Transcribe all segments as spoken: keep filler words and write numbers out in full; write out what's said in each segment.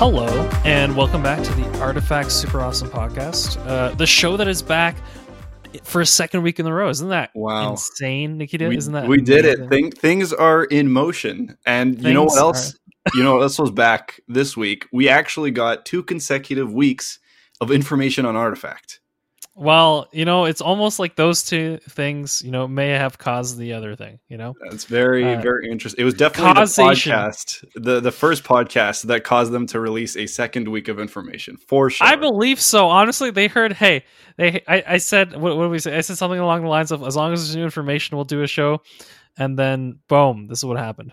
Hello, and welcome back to the Artifact Super Awesome Podcast, uh, the show that is back for a second week in a row. Isn't that wow. insane, Nikita? We, Isn't that we amazing? did it? Think, things are in motion, and things you know what else? Are... you know what else was back this week? We actually got two consecutive weeks of information on Artifact. Well, you know, it's almost like those two things, you know, may have caused the other thing, you know? It's very, uh, very interesting. It was definitely causation. the podcast, the, the first podcast that caused them to release a second week of information, for sure. I believe so. Honestly, they heard, hey, they. I, I said, what, what did we say? I said something along the lines of, as long as there's new information, we'll do a show. And then, boom, this is what happened.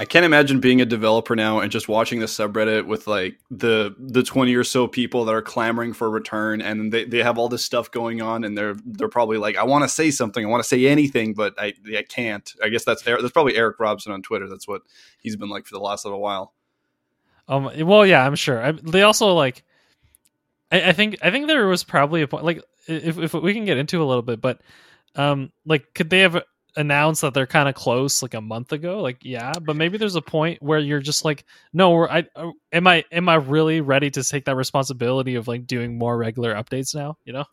I can't imagine being a developer now and just watching the subreddit with like the the twenty or so people that are clamoring for a return, and they, they have all this stuff going on, and they're they're probably like, I want to say something, I want to say anything, but I I can't. I guess that's that's probably Eric Robson on Twitter. That's what he's been like for the last little while. Um. Well, yeah, I'm sure. I, they also like, I, I think I think there was probably a point like if if we can get into a little bit, but um, like could they have announced that they're kind of close like a month ago? Like, yeah, but maybe there's a point where you're just like, no, we're, I am I am I really ready to take that responsibility of like doing more regular updates now, you know?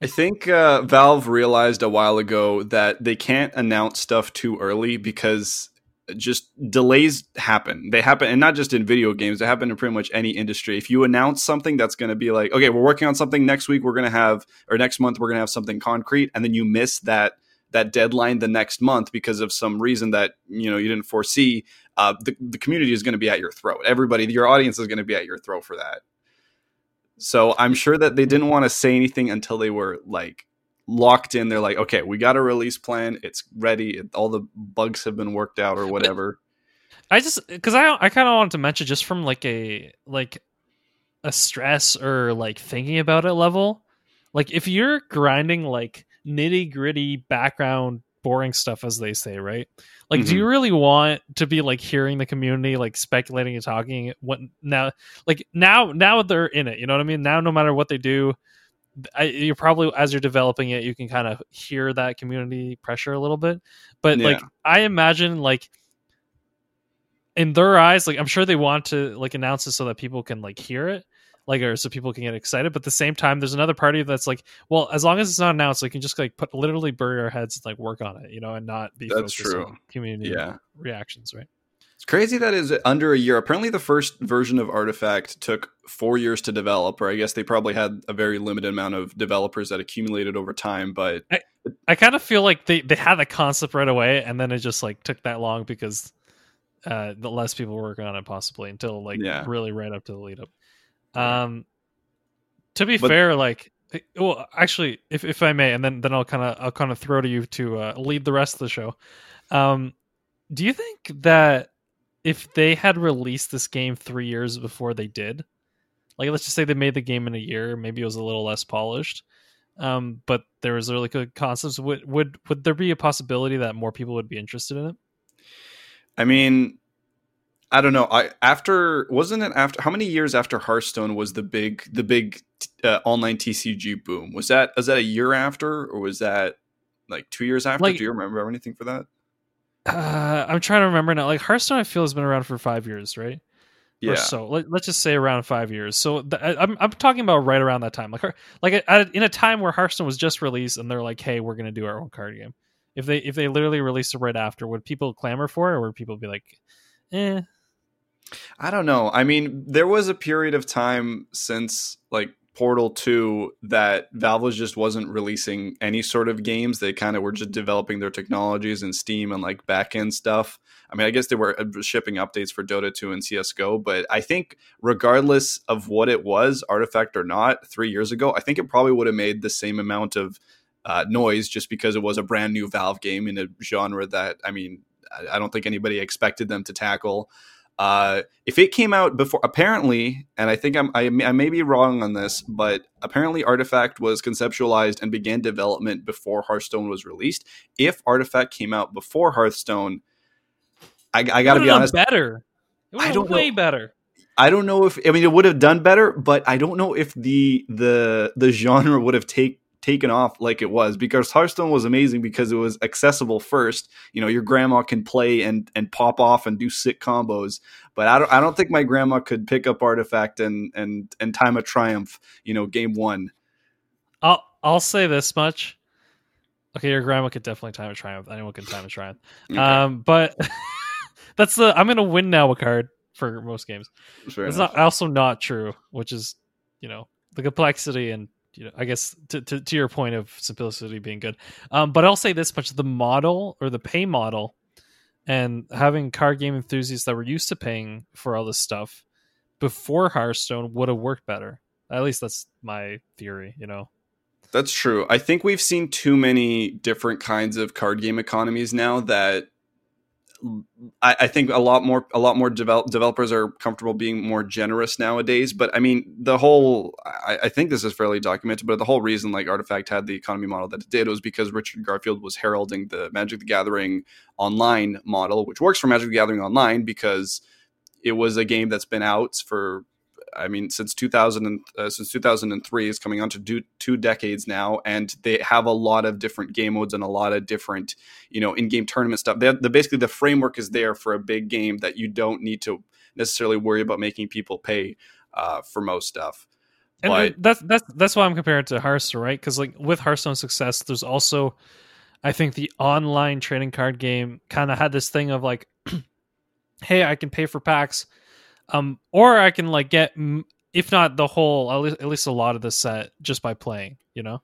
I think uh, Valve realized a while ago that they can't announce stuff too early because just delays happen. They happen, and not just in video games, they happen in pretty much any industry. If you announce something that's going to be like, okay, we're working on something next week, we're going to have, or next month we're going to have something concrete, and then you miss that that deadline the next month because of some reason that, you know, you didn't foresee, uh, the, the community is going to be at your throat. Everybody, your audience is going to be at your throat for that. So I'm sure that they didn't want to say anything until they were like locked in. They're like, okay, we got a release plan. It's ready. It, all the bugs have been worked out or whatever. I just, cause I, I kind of wanted to mention just from like a, like a stress or like thinking about it level. Like if you're grinding, like, nitty gritty background boring stuff, as they say, right? Like, mm-hmm. do you really want to be like hearing the community like speculating and talking what now? Like now now they're in it, you know what I mean? Now no matter what they do, I, you're probably, as you're developing it, you can kind of hear that community pressure a little bit, but yeah. like I imagine like in their eyes, like I'm sure they want to like announce it so that people can like hear it, like, or so people can get excited, but at the same time there's another party that's like, well, as long as it's not announced, we can just like put literally bury our heads and like work on it, you know, and not be that's true on community yeah. reactions, right? It's crazy that is under a year. Apparently the first version of Artifact took four years to develop, or I guess they probably had a very limited amount of developers that accumulated over time, but I, I kind of feel like they, they had the concept right away and then it just like took that long because uh the less people work on it possibly until like yeah. really right up to the lead up. Um, to be but, fair, like, well, actually, if, if I may, and then, then I'll kind of I'll kind of throw to you to uh, lead the rest of the show. Um, do you think that if they had released this game three years before they did, like, let's just say they made the game in a year, maybe it was a little less polished, um, but there was really good concepts. Would would would there be a possibility that more people would be interested in it? I mean. I don't know. I after wasn't it after how many years after Hearthstone was the big the big uh, online T C G boom? Was that was that a year after, or was that like two years after? Like, do you remember anything for that? Uh, I'm trying to remember now. Like Hearthstone, I feel has been around for five years, right? Yeah. Or so Let, let's just say around five years. So th- I'm I'm talking about right around that time, like like I, in a time where Hearthstone was just released, and they're like, hey, we're gonna do our own card game. If they if they literally released it right after, would people clamor for it, or would people be like, eh? I don't know. I mean, there was a period of time since like Portal two that Valve was just wasn't releasing any sort of games. They kind of were just developing their technologies and Steam and like back-end stuff. I mean, I guess they were shipping updates for Dota two and C S G O, but I think regardless of what it was, Artifact or not, three years ago, I think it probably would have made the same amount of uh, noise just because it was a brand new Valve game in a genre that, I mean, I don't think anybody expected them to tackle. Uh, if it came out before, apparently, and I think I'm, I, I may be wrong on this, but apparently Artifact was conceptualized and began development before Hearthstone was released. If Artifact came out before Hearthstone, I, I gotta be honest, better. It would have way better. I don't know if, I mean, it would have done better, but I don't know if the, the, the genre would have take, taken off like it was, because Hearthstone was amazing because it was accessible first. You know, your grandma can play and and pop off and do sick combos, but I don't I don't think my grandma could pick up Artifact and and and Time of Triumph, you know, game one. I'll I'll say this much. Okay, your grandma could definitely Time of Triumph. Anyone can Time of Triumph. Okay. Um, but that's the I'm gonna win now a card for most games. Fair it's enough. Not also not true, which is, you know, the complexity and, you know, I guess to, to to your point of simplicity being good. Um, but I'll say this much: the model or the pay model, and having card game enthusiasts that were used to paying for all this stuff before Hearthstone would have worked better. At least that's my theory, you know. That's true. I think we've seen too many different kinds of card game economies now that I, I think a lot more a lot more develop, developers are comfortable being more generous nowadays. But I mean, the whole I, I think this is fairly documented, but the whole reason like Artifact had the economy model that it did was because Richard Garfield was heralding the Magic the Gathering online model, which works for Magic the Gathering online because it was a game that's been out for, I mean, since two thousand and, uh, since two thousand three. It's coming on to do two decades now, and they have a lot of different game modes and a lot of different, you know, in-game tournament stuff. They're, they're basically, the framework is there for a big game that you don't need to necessarily worry about making people pay uh, for most stuff. And but, that's that's that's why I'm comparing it to Hearthstone, right? Because like with Hearthstone's success, there's also, I think, the online trading card game kind of had this thing of like, hey, I can pay for packs. Um, or I can like get, if not the whole, at least a lot of the set just by playing, you know.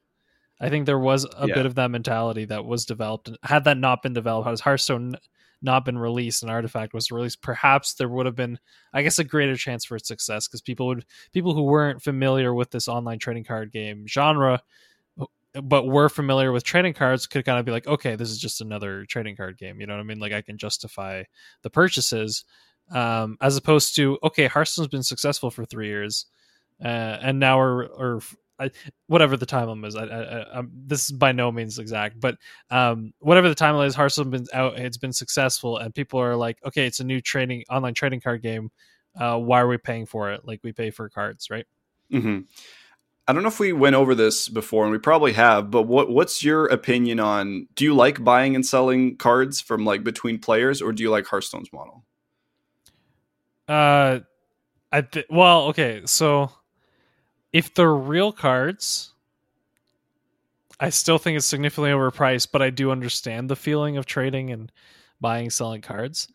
I think there was a yeah. bit of that mentality that was developed, and had that not been developed, had Hearthstone not been released and Artifact was released, perhaps there would have been, I guess, a greater chance for its success, because people would, people who weren't familiar with this online trading card game genre, but were familiar with trading cards, could kind of be like, okay, this is just another trading card game. You know what I mean? Like I can justify the purchases. Um, as opposed to, okay, Hearthstone's been successful for three years, uh, and now we're, or I, whatever the timeline is, I, I, I, this is by no means exact, but um, whatever the timeline is, Hearthstone's been out, it's been successful, and people are like, okay, it's a new trading online trading card game. Uh, why are we paying for it? Like we pay for cards, right? Mm-hmm. I don't know if we went over this before, and we probably have, but what what's your opinion on? Do you like buying and selling cards from like between players, or do you like Hearthstone's model? Uh, I th- well, okay. So, if they're real cards, I still think it's significantly overpriced, but I do understand the feeling of trading and buying, selling cards.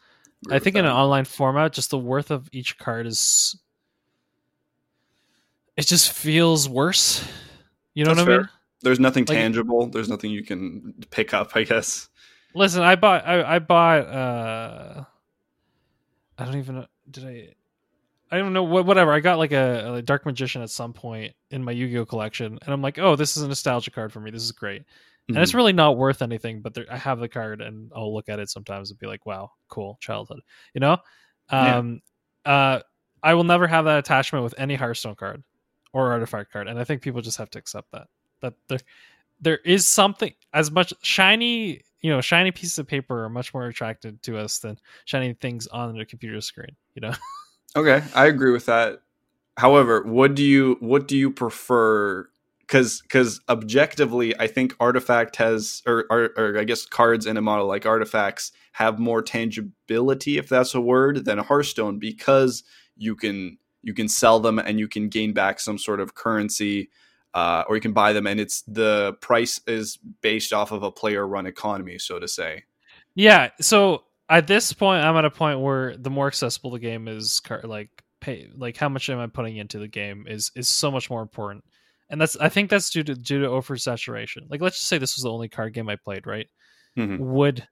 Agree I think in an online format, just the worth of each card is, it just feels worse. You know That's what fair. I mean? There's nothing like, tangible. There's nothing you can pick up, I guess. Listen, I bought. I, I bought. Uh, I don't even know. Did I? I don't know. Whatever. I got like a, a Dark Magician at some point in my Yu-Gi-Oh collection, and I'm like, "Oh, this is a nostalgia card for me. This is great." Mm-hmm. And it's really not worth anything, but there, I have the card, and I'll look at it sometimes and be like, "Wow, cool childhood," you know. Um, yeah. uh, I will never have that attachment with any Hearthstone card or Artifact card, and I think people just have to accept that that there there is something, as much shiny. You know, shiny pieces of paper are much more attracted to us than shiny things on a computer screen, you know? Okay, I agree with that. However, what do you what do you prefer? Because because objectively, I think Artifact has, or, or, or I guess cards in a model like Artifacts have more tangibility, if that's a word, than Hearthstone, because you can you can sell them and you can gain back some sort of currency. Uh, or you can buy them, and it's the price is based off of a player-run economy, so to say. Yeah. So at this point, I'm at a point where the more accessible the game is, like pay, like how much am I putting into the game is is so much more important, and that's I think that's due to due to oversaturation. Like, let's just say this was the only card game I played, right? Mm-hmm. Would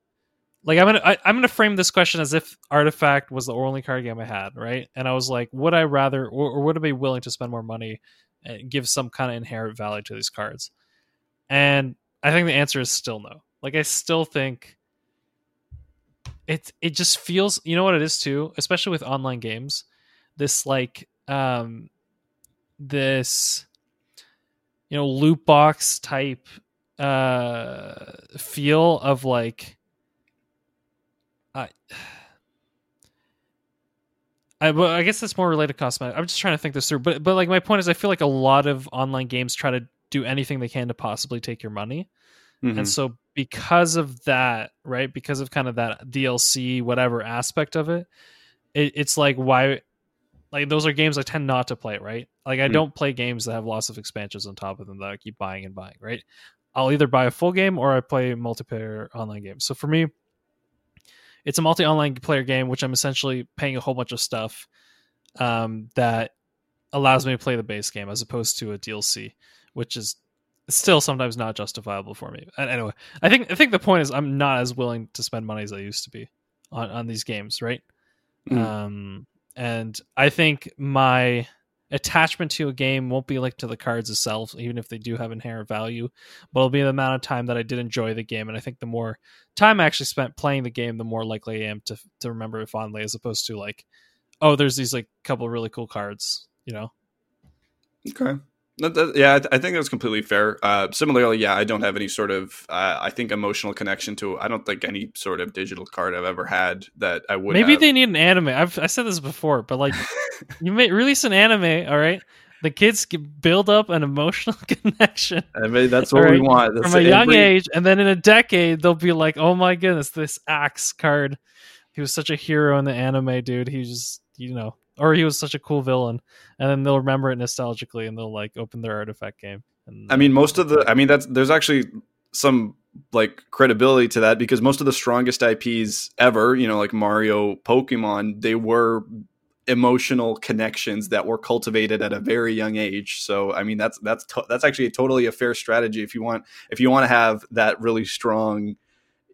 like I'm gonna I, I'm gonna frame this question as if Artifact was the only card game I had, right? And I was like, would I rather, or, or would I be willing to spend more money and give some kind of inherent value to these cards? And I think the answer is still no. Like, I still think it it just feels, you know what it is too, especially with online games, this like um this you know loot box type uh feel of like I uh, I, well, I guess that's more related to cosmetic. I'm just trying to think this through, but but like my point is, I feel like a lot of online games try to do anything they can to possibly take your money. Mm-hmm. And so because of that, right, because of kind of that D L C, whatever aspect of it, it it's like, why, like those are games I tend not to play, right? Like I mm-hmm. don't play games that have lots of expansions on top of them that I keep buying and buying, right? I'll either buy a full game or I play multiplayer online games. So for me, it's a multi-online player game, which I'm essentially paying a whole bunch of stuff um, that allows me to play the base game as opposed to a D L C, which is still sometimes not justifiable for me. And anyway, I think I think the point is I'm not as willing to spend money as I used to be on, on these games, right? Mm. Um, and I think my attachment to a game won't be like to the cards itself, even if they do have inherent value, but it'll be the amount of time that I did enjoy the game. And I think the more time I actually spent playing the game, the more likely I am to to remember it fondly, as opposed to like, oh, there's these like couple of really cool cards, you know? Okay. Yeah, I think that's completely fair. Uh, similarly, yeah, I don't have any sort of, uh, I think, emotional connection to, I don't think any sort of digital card I've ever had that I would Maybe have. They need an anime. I've I said this before, but like, you may release an anime, all right? The kids build up an emotional connection. I mean, that's what right? we want. That's From a young every... age, and then in a decade, they'll be like, oh my goodness, this Axe card. He was such a hero in the anime, dude. He just, you know. Or he was such a cool villain, and then they'll remember it nostalgically, and they'll like open their Artifact game. And I mean, most of the, I mean, that's there's actually some like credibility to that, because most of the strongest I Ps ever, you know, like Mario, Pokemon, they were emotional connections that were cultivated at a very young age. So, I mean, that's that's to, that's actually a totally a fair strategy if you want if you want to have that really strong.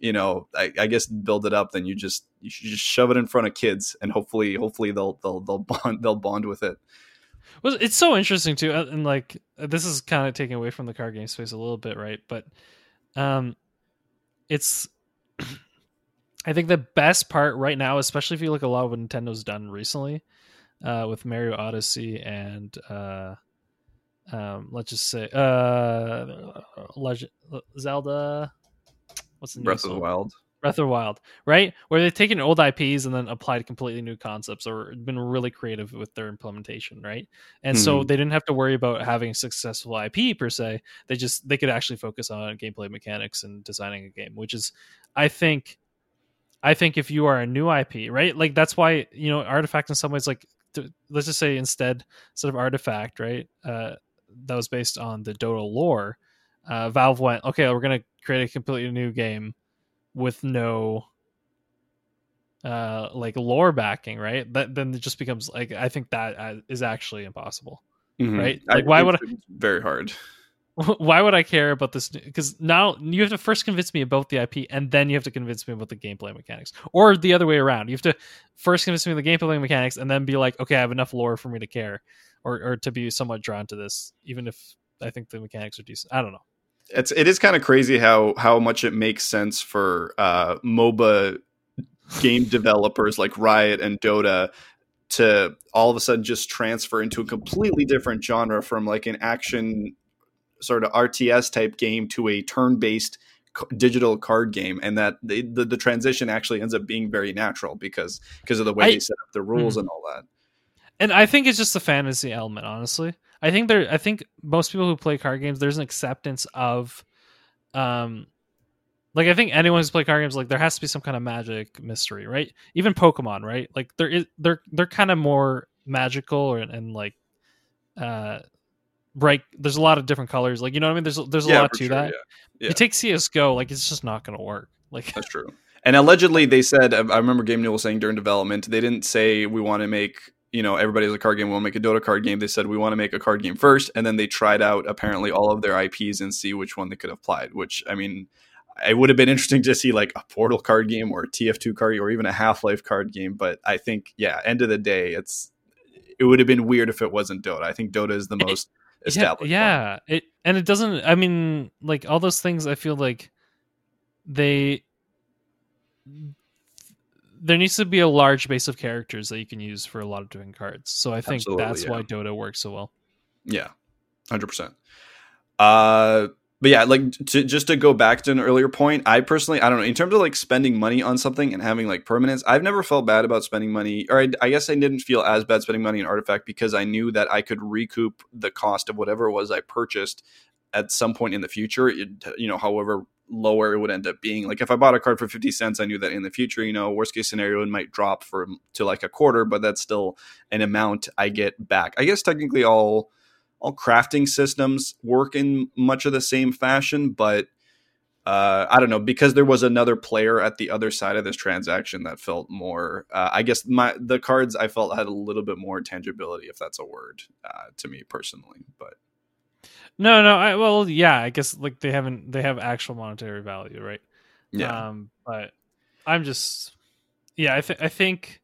You know, I, I guess build it up. Then you just you should just shove it in front of kids, and hopefully, hopefully they'll they'll they'll bond they'll bond with it. Well, it's so interesting too, and like this is kind of taking away from the card game space a little bit, right? But, um, it's I think the best part right now, especially if you look at a lot of what Nintendo's done recently, uh, with Mario Odyssey and uh, um, let's just say uh, Legend Zelda. What's the Breath of the Wild. Breath of the Wild, right? Where they've taken old I Ps and then applied completely new concepts, or been really creative with their implementation, right? And mm-hmm. so they didn't have to worry about having a successful I P per se. They just they could actually focus on gameplay mechanics and designing a game, which is, I think, I think if you are a new I P, right? Like that's why, you know, Artifact in some ways, like let's just say instead instead of Artifact, right? Uh, that was based on the Dota lore. Uh, Valve went, okay, we're gonna create a completely new game with no uh, like lore backing, right? That then it just becomes like I think that uh, is actually impossible, mm-hmm. right? Like, I, why would I? Very hard. Why would I care about this? Because now you have to first convince me about the I P, and then you have to convince me about the gameplay mechanics, or the other way around. You have to first convince me of the gameplay mechanics, and then be like, okay, I have enough lore for me to care, or or to be somewhat drawn to this, even if I think the mechanics are decent. I don't know. It's it is kind of crazy how how much it makes sense for uh, MOBA game developers like Riot and Dota to all of a sudden just transfer into a completely different genre from like an action sort of R T S type game to a turn-based digital card game, and that they, the, the transition actually ends up being very natural because because of the way I, they set up the rules mm-hmm. and all that. And I think it's just the fantasy element, honestly. I think there. I think most people who play card games, there's an acceptance of, um, like I think anyone who's played card games, like there has to be some kind of magic mystery, right? Even Pokemon, right? Like there is, they're they're kind of more magical and, and like, uh, bright. There's a lot of different colors, like you know what I mean. There's there's a yeah, lot to sure, that. Yeah. Yeah. You take C S G O, like it's just not going to work. Like that's true. And allegedly, they said I remember Gabe Newell saying during development, they didn't say we want to make. You know, everybody has a card game. We'll make a Dota card game. They said, we want to make a card game first. And then they tried out apparently all of their I Ps and see which one they could have applied, which, I mean, it would have been interesting to see like a Portal card game or a T F two card or even a Half-Life card game. But I think, yeah, end of the day, it's it would have been weird if it wasn't Dota. I think Dota is the it, most established. Yeah. yeah. It, and it doesn't, I mean, like all those things, I feel like they... there needs to be a large base of characters that you can use for a lot of different cards. So I think Absolutely, that's yeah. why Dota works so well. Yeah. one hundred percent. Uh, but yeah, like to, just to go back to an earlier point, I personally, I don't know, in terms of like spending money on something and having like permanence, I've never felt bad about spending money, or I, I guess I didn't feel as bad spending money on Artifact because I knew that I could recoup the cost of whatever it was I purchased at some point in the future, it, you know, however lower it would end up being. Like if I bought a card for fifty cents, I knew that in the future, you know, worst case scenario, it might drop for to like a quarter, but that's still an amount I get back. I guess technically all all crafting systems work in much of the same fashion, but uh, I don't know, because there was another player at the other side of this transaction that felt more, uh, I guess my the cards I felt had a little bit more tangibility, if that's a word, uh, to me personally, but. No, no. I, well, yeah. I guess like they haven't. They have actual monetary value, right? Yeah. Um, but I'm just, yeah. I, th- I think,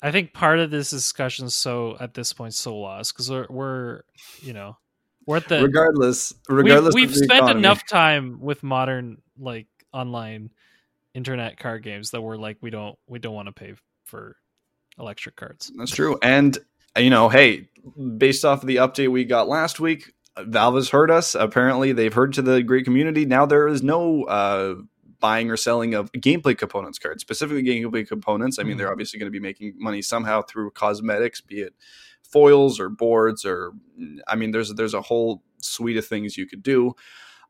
I think part of this discussion is so at this point so lost because we're, we're, you know, we're at the regardless. Regardless, we've, we've spent economy. enough time with modern like online internet card games that we're like we don't we don't want to pay for electric cards. That's true, and. You know, hey, based off of the update we got last week, Valve has heard us. Apparently, they've heard to the great community. Now there is no uh, buying or selling of gameplay components cards, specifically gameplay components. I mean, they're obviously going to be making money somehow through cosmetics, be it foils or boards, or I mean, there's there's a whole suite of things you could do.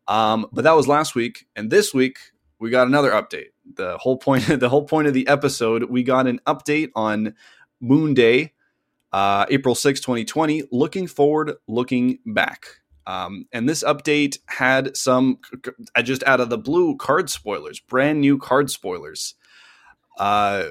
Um, but that was last week, and this week we got another update. The whole point, the whole point of the episode, we got an update on Moon Day. Uh, April sixth, twenty twenty, looking forward, looking back. Um, and this update had some, I just out of the blue, card spoilers, brand new card spoilers. Uh,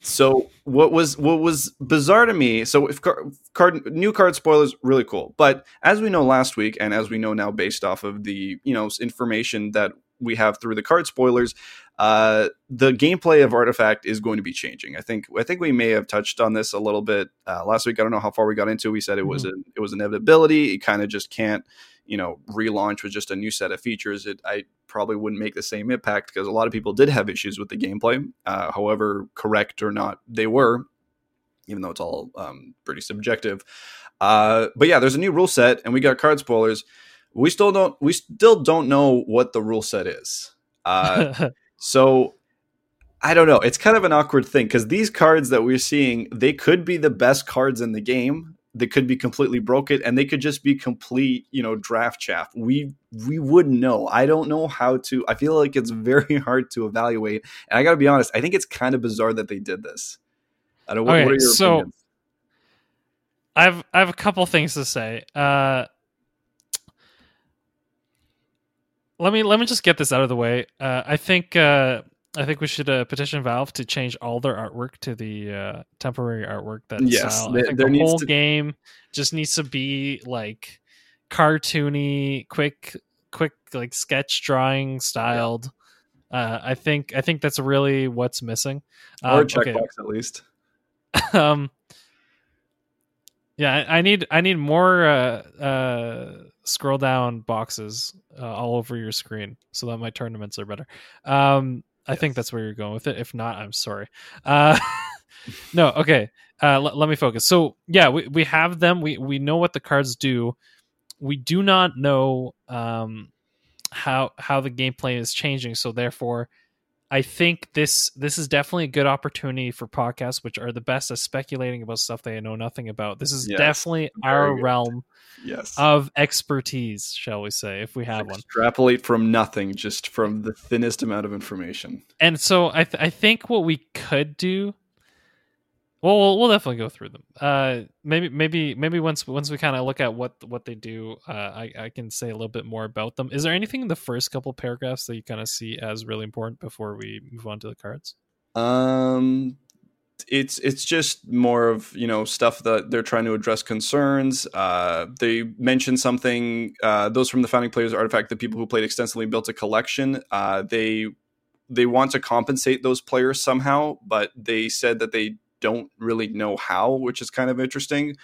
so what was what was bizarre to me, so if card, card new card spoilers, really cool. But as we know last week, and as we know now based off of the, you know, information that we have through the card spoilers, uh, the gameplay of Artifact is going to be changing. I think I think we may have touched on this a little bit uh, last week. I don't know how far we got into. We said it mm-hmm. was a, it was inevitability. It kind of just can't, you know, relaunch with just a new set of features. It I probably wouldn't make the same impact because a lot of people did have issues with the gameplay, uh, however correct or not they were, even though it's all um, pretty subjective. Uh, but yeah, there's a new rule set, and we got card spoilers. We still don't. We still don't know what the rule set is. Uh, so I don't know. It's kind of an awkward thing because these cards that we're seeing, they could be the best cards in the game. They could be completely broken, and they could just be complete, you know, draft chaff. We we wouldn't know. I don't know how to. I feel like it's very hard to evaluate. And I got to be honest. I think it's kind of bizarre that they did this. I don't. What, okay, what are your so opinions? I've I have a couple things to say. Uh, Let me let me just get this out of the way. Uh, I think uh, I think we should uh, petition Valve to change all their artwork to the uh, temporary artwork. That yes, they, I think the whole to... game just needs to be like cartoony, quick, quick like sketch drawing styled. Uh, I think I think that's really what's missing. Um, or a checkbox okay. at least. um, yeah, I, I need I need more. Uh, uh, scroll down boxes uh, all over your screen so that my tournaments are better. Um, I yes. think that's where you're going with it. If not, I'm sorry. Uh, no. Okay. Uh, l- let me focus. So yeah, we, we have them. We, we know what the cards do. We do not know um, how, how the gameplay is changing. So therefore I think this, this is definitely a good opportunity for podcasts, which are the best at speculating about stuff they know nothing about. This is yes, definitely our good. realm yes. of expertise, shall we say, if we have Extrapolate one. Extrapolate from nothing, just from the thinnest amount of information. And so I, th- I think what we could do, well, well, we'll definitely go through them. Uh, maybe, maybe, maybe once, once we kind of look at what, what they do, uh, I, I can say a little bit more about them. Is there anything in the first couple paragraphs that you kind of see as really important before we move on to the cards? Um, it's, it's just more of, you know, stuff that they're trying to address concerns. Uh, they mentioned something, uh, those from the founding players of Artifact, the people who played extensively built a collection. Uh, they, they want to compensate those players somehow, but they said that they don't really know how, which is kind of interesting.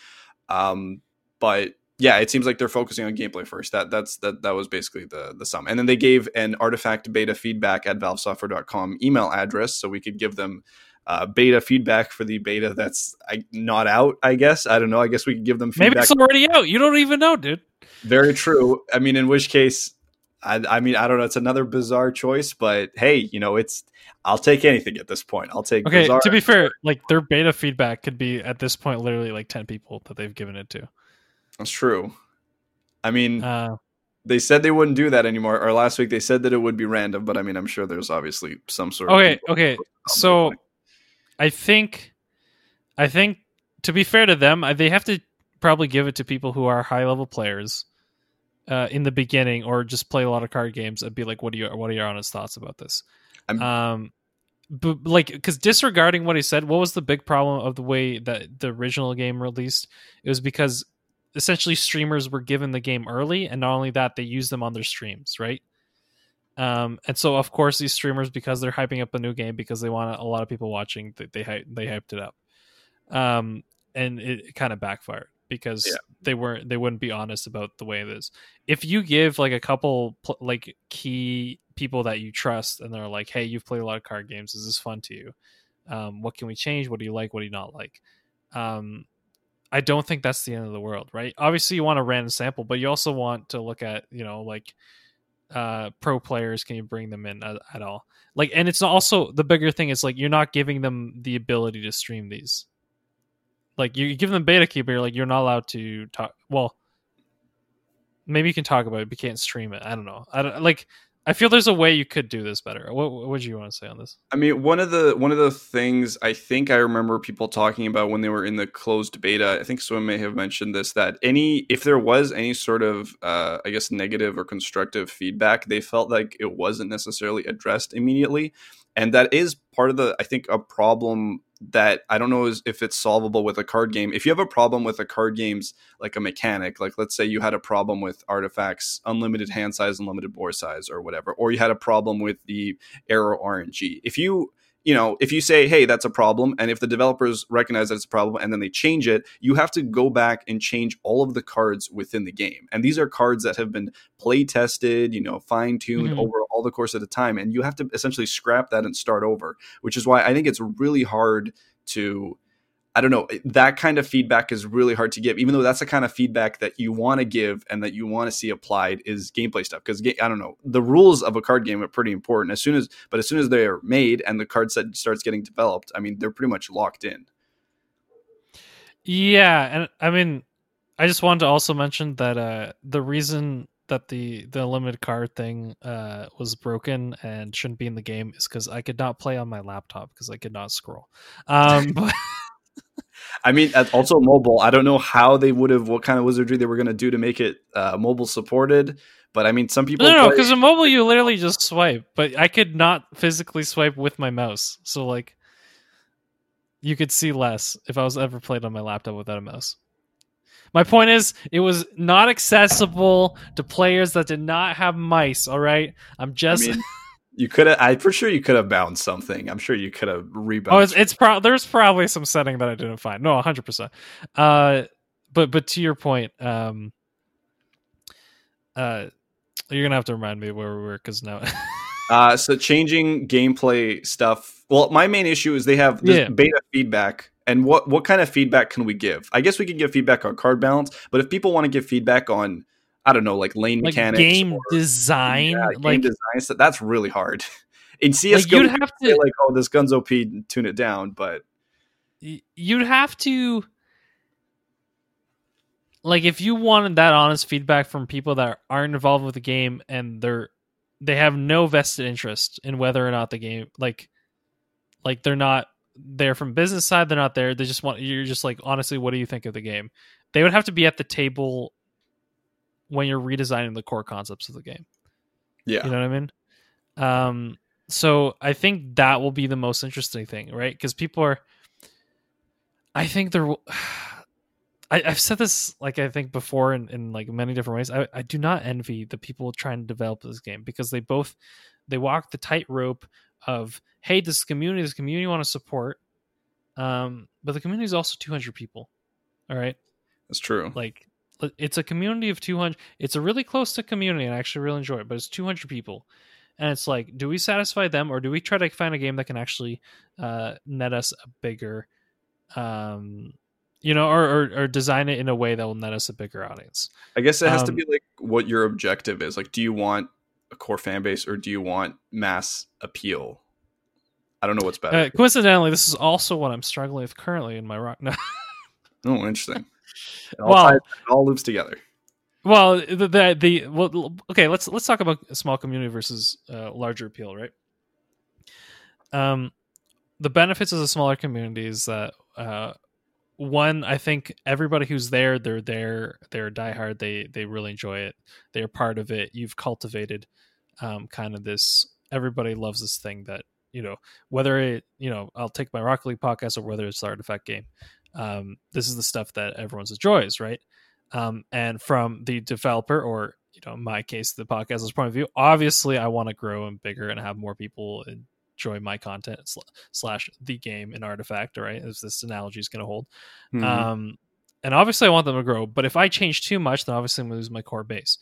Um, but yeah, it seems like they're focusing on gameplay first. That that's that that was basically the the sum. And then they gave an Artifact beta feedback at valve software dot com email address, so we could give them uh, beta feedback for the beta that's I, not out. I guess I don't know. I guess we could give them feedback. Maybe it's already out. You don't even know, dude. Very true. I mean, in which case. I, I mean, I don't know. It's another bizarre choice, but hey, you know, it's. I'll take anything at this point. I'll take. Okay, bizarre to be fair, like their beta feedback could be at this point literally like ten people that they've given it to. That's true. I mean, uh, they said they wouldn't do that anymore. Or last week they said that it would be random, but I mean, I'm sure there's obviously some sort okay, of... Okay, okay. So I think, I think, to be fair to them, they have to probably give it to people who are high-level players uh, in the beginning, or just play a lot of card games and be like, what are your, what are your honest thoughts about this? I'm... Um, but like, because disregarding what he said, what was the big problem of the way that the original game released? It was because essentially streamers were given the game early, and not only that, they used them on their streams, right? Um, and so of course these streamers, because they're hyping up a new game because they want a lot of people watching, they they, they hyped it up, um, and it kind of backfired because yeah. they weren't they wouldn't be honest about the way it is. If you give like a couple like key people that you trust, and they're like, hey, you've played a lot of card games, is this fun to you? Um, what can we change? What do you like? What do you not like? Um, I don't think that's the end of the world, right? Obviously you want a random sample, but you also want to look at, you know, like uh, pro players, can you bring them in at, at all? Like, and it's also the bigger thing is like, you're not giving them the ability to stream these. Like you give them beta key, but you're like, you're not allowed to talk. Well, maybe you can talk about it, but you can't stream it. I don't know. I don't like, I feel there's a way you could do this better. What would you want to say on this? I mean, one of the one of the things I think I remember people talking about when they were in the closed beta, I think someone may have mentioned this, that any if there was any sort of, uh, I guess, negative or constructive feedback, they felt like it wasn't necessarily addressed immediately. And that is part of the, I think, a problem that I don't know is if it's solvable with a card game. If you have a problem with a card game's like a mechanic, like let's say you had a problem with Artifact's unlimited hand size, unlimited board size or whatever, or you had a problem with the arrow R N G. If you, you know, if you say, hey, that's a problem, and if the developers recognize that it's a problem and then they change it, you have to go back and change all of the cards within the game. And these are cards that have been play tested, you know, fine tuned mm-hmm. over all the course of the time. And you have to essentially scrap that and start over, which is why I think it's really hard to, I don't know, that kind of feedback is really hard to give, even though that's the kind of feedback that you want to give and that you want to see applied is gameplay stuff. Because I don't know, the rules of a card game are pretty important. As soon as, but as soon as they are made and the card set starts getting developed, I mean, they're pretty much locked in. Yeah, and I mean, I just wanted to also mention that uh, the reason that the the limited card thing uh, was broken and shouldn't be in the game is because I could not play on my laptop because I could not scroll. Um, but I mean, also mobile. I don't know how they would have, what kind of wizardry they were going to do to make it uh, mobile supported. But I mean, some people. No, no, because in mobile you literally just swipe. But I could not physically swipe with my mouse, so like, you could see less if I was ever played on my laptop without a mouse. My point is, it was not accessible to players that did not have mice. All right, I'm just. I mean, you could have. I for sure you could have bound something. I'm sure you could have rebound. Oh, it's, it's pro- There's probably some setting that I didn't find. No, one hundred percent. Uh, but but to your point, um, uh, you're gonna have to remind me where we were because now. uh, so changing gameplay stuff. Well, my main issue is they have this yeah. beta feedback. And what what kind of feedback can we give? I guess we can give feedback on card balance, but if people want to give feedback on, I don't know, like lane like mechanics, game or, design, yeah, game like design stuff, that's really hard. In C S G O, like you'd have to say like, "Oh, this gun's O P, tune it down," but you'd have to like if you wanted that honest feedback from people that aren't involved with the game and they're they have no vested interest in whether or not the game like like they're not. They're from business side. They're not there. They just want, you're just like, honestly, what do you think of the game? They would have to be at the table when you're redesigning the core concepts of the game. Yeah. You know what I mean? Um, so I think that will be the most interesting thing, right? Cause people are, I think there will, I, I've said this, like I think before in, in like many different ways, I, I do not envy the people trying to develop this game because they both, they walk the tightrope of, hey, this community, this community want to support, um, but the community is also two hundred people. All right, that's true. Like, it's a community of two hundred. It's a really close to community, and I actually really enjoy it. But it's two hundred people, and it's like, do we satisfy them, or do we try to find a game that can actually uh, net us a bigger, um, you know, or, or or design it in a way that will net us a bigger audience? I guess it has um, to be like what your objective is. Like, do you want a core fan base, or do you want mass appeal? I don't know what's better. Uh, coincidentally, this is also what I'm struggling with currently in my rock. No. Oh, interesting. It all, well, ties, it all loops together. Well, the the, the well, okay. Let's let's talk about small community versus uh, larger appeal, right? Um, the benefits of the smaller community is that uh, one, I think everybody who's there, they're there, they're diehard. They they really enjoy it. They're part of it. You've cultivated um, kind of this. Everybody loves this thing that, you know, whether it, you know, I'll take my Rocket League podcast or whether it's the Artifact game. Um, this is the stuff that everyone's enjoys, right? Um, and from the developer, or, you know, in my case, the podcaster's point of view, obviously I want to grow and bigger and have more people enjoy my content sl- slash the game in Artifact, right? If this analogy is going to hold. Mm-hmm. Um, and obviously I want them to grow, but if I change too much, then obviously I'm going to lose my core base.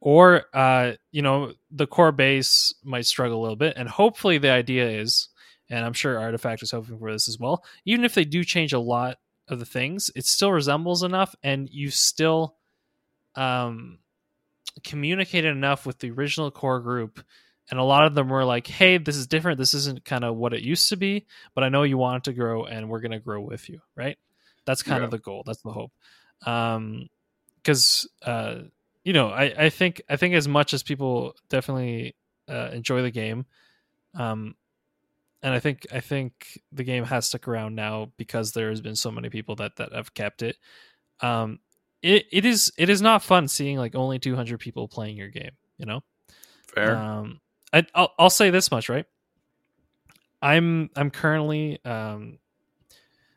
Or, uh, you know, the core base might struggle a little bit. And hopefully the idea is, and I'm sure Artifact is hoping for this as well, even if they do change a lot of the things, it still resembles enough, and you still um, communicated enough with the original core group. And a lot of them were like, hey, this is different. This isn't kind of what it used to be, but I know you want it to grow, and we're going to grow with you, right? That's kind yeah. of the goal. That's the hope. Um, 'cause, uh, you know, I, I think I think as much as people definitely uh, enjoy the game, um, and I think I think the game has stuck around now because there has been so many people that, that have kept it. Um, it it is it is not fun seeing like only two hundred people playing your game. You know, fair. Um, I I'll, I'll say this much, right? I'm I'm currently um,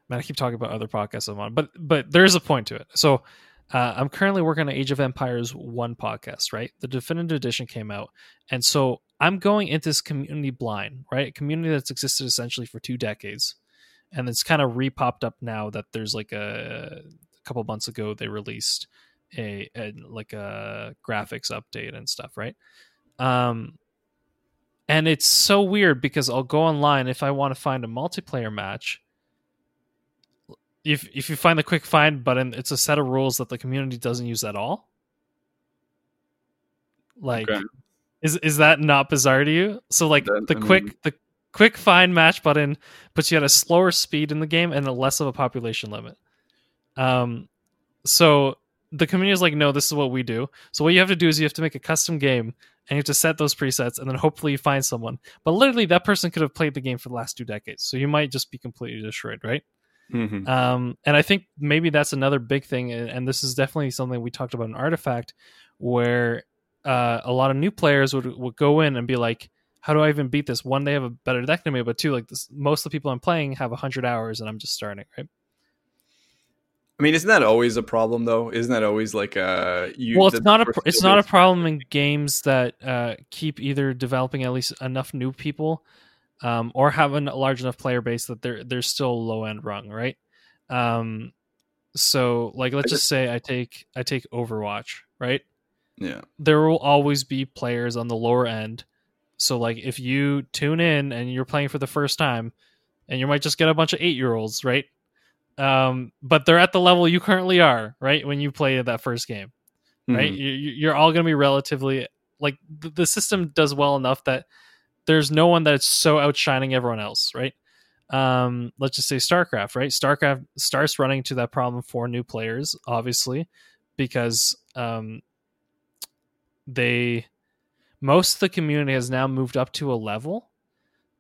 man, I keep talking about other podcasts I'm on, but but there is a point to it. So. Uh, I'm currently working on an Age of Empires one podcast, right? The Definitive Edition came out. And so I'm going into this community blind, right? A community that's existed essentially for two decades. And it's kind of re-popped up now that there's like a, a couple months ago, they released a, a like a graphics update and stuff, right? Um, and it's so weird because I'll go online if I want to find a multiplayer match. If if you find the quick find button, it's a set of rules that the community doesn't use at all. Like, okay. is is that not bizarre to you? So like that, the I quick mean... the quick find match button puts you at a slower speed in the game and a less of a population limit. Um, so the community is like, no, this is what we do. So what you have to do is you have to make a custom game and you have to set those presets and then hopefully you find someone. But literally that person could have played the game for the last two decades. So you might just be completely destroyed, right? Mm-hmm. Um, and I think maybe that's another big thing, and, and this is definitely something we talked about in Artifact, where uh, a lot of new players would, would go in and be like, how do I even beat this? One, they have a better deck than me, but two, like this, most of the people I'm playing have one hundred hours and I'm just starting, right? I mean, isn't that always a problem, though? Isn't that always like a... You, well, it's not a it's not a problem in games that uh, keep either developing at least enough new people Um, or have a large enough player base that they're they're still low end rung, right? Um, so like let's just say I take I take Overwatch, right? Yeah. There will always be players on the lower end. So like if you tune in and you're playing for the first time, and you might just get a bunch of eight year olds, right? Um, but they're at the level you currently are, right? When you play that first game, mm-hmm. right? You, you're all going to be relatively like the, the system does well enough that there's no one that's so outshining everyone else, right? Um, let's just say Starcraft, right? Starcraft starts running into that problem for new players, obviously, because um, they most of the community has now moved up to a level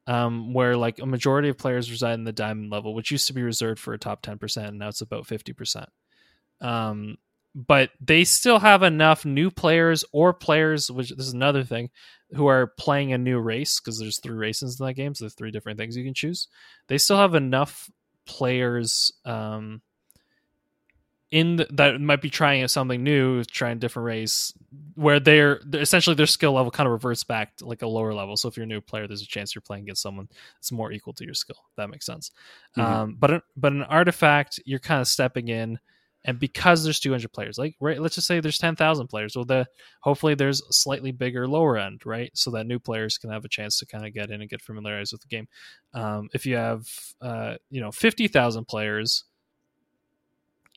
um, where like a majority of players reside in the diamond level, which used to be reserved for a top ten percent, and now it's about fifty percent. Um, but they still have enough new players or players, which this is another thing, who are playing a new race, because there's three races in that game, so there's three different things you can choose. They still have enough players um, in the, that might be trying something new, trying a different race, where they're essentially their skill level kind of reverts back to like a lower level. So if you're a new player, there's a chance you're playing against someone that's more equal to your skill. If that makes sense. Mm-hmm. Um, but but an Artifact, you're kind of stepping in. And because there's two hundred players, like right, let's just say there's ten thousand players. Well, the hopefully there's a slightly bigger lower end, right? So that new players can have a chance to kind of get in and get familiarized with the game. Um, if you have, uh, you know, fifty thousand players,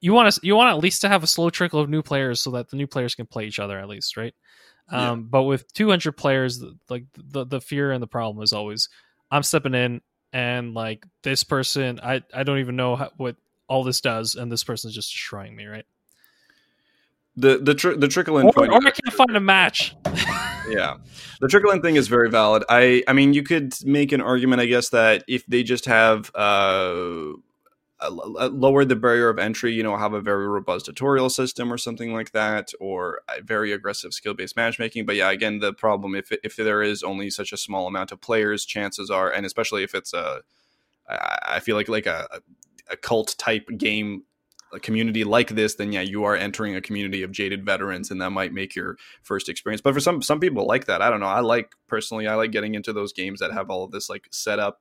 you want to you want at least to have a slow trickle of new players so that the new players can play each other at least, right? Um, yeah. But with two hundred players, like the the fear and the problem is always, I'm stepping in and like this person, I I don't even know how, what. all this does, and this person's just destroying me, right? The the tr- the trickle in or, point. Or I can't find a match. Yeah, the trickle in thing is very valid. I I mean, you could make an argument, I guess, that if they just have uh lowered the barrier of entry, you know, have a very robust tutorial system or something like that, or very aggressive skill based matchmaking. But yeah, again, the problem if if there is only such a small amount of players, chances are, and especially if it's a, I feel like like a a cult type game. A community like this, then yeah, you are entering a community of jaded veterans, and that might make your first experience. But for some some people like that, I don't know. I like personally, I like getting into those games that have all of this like setup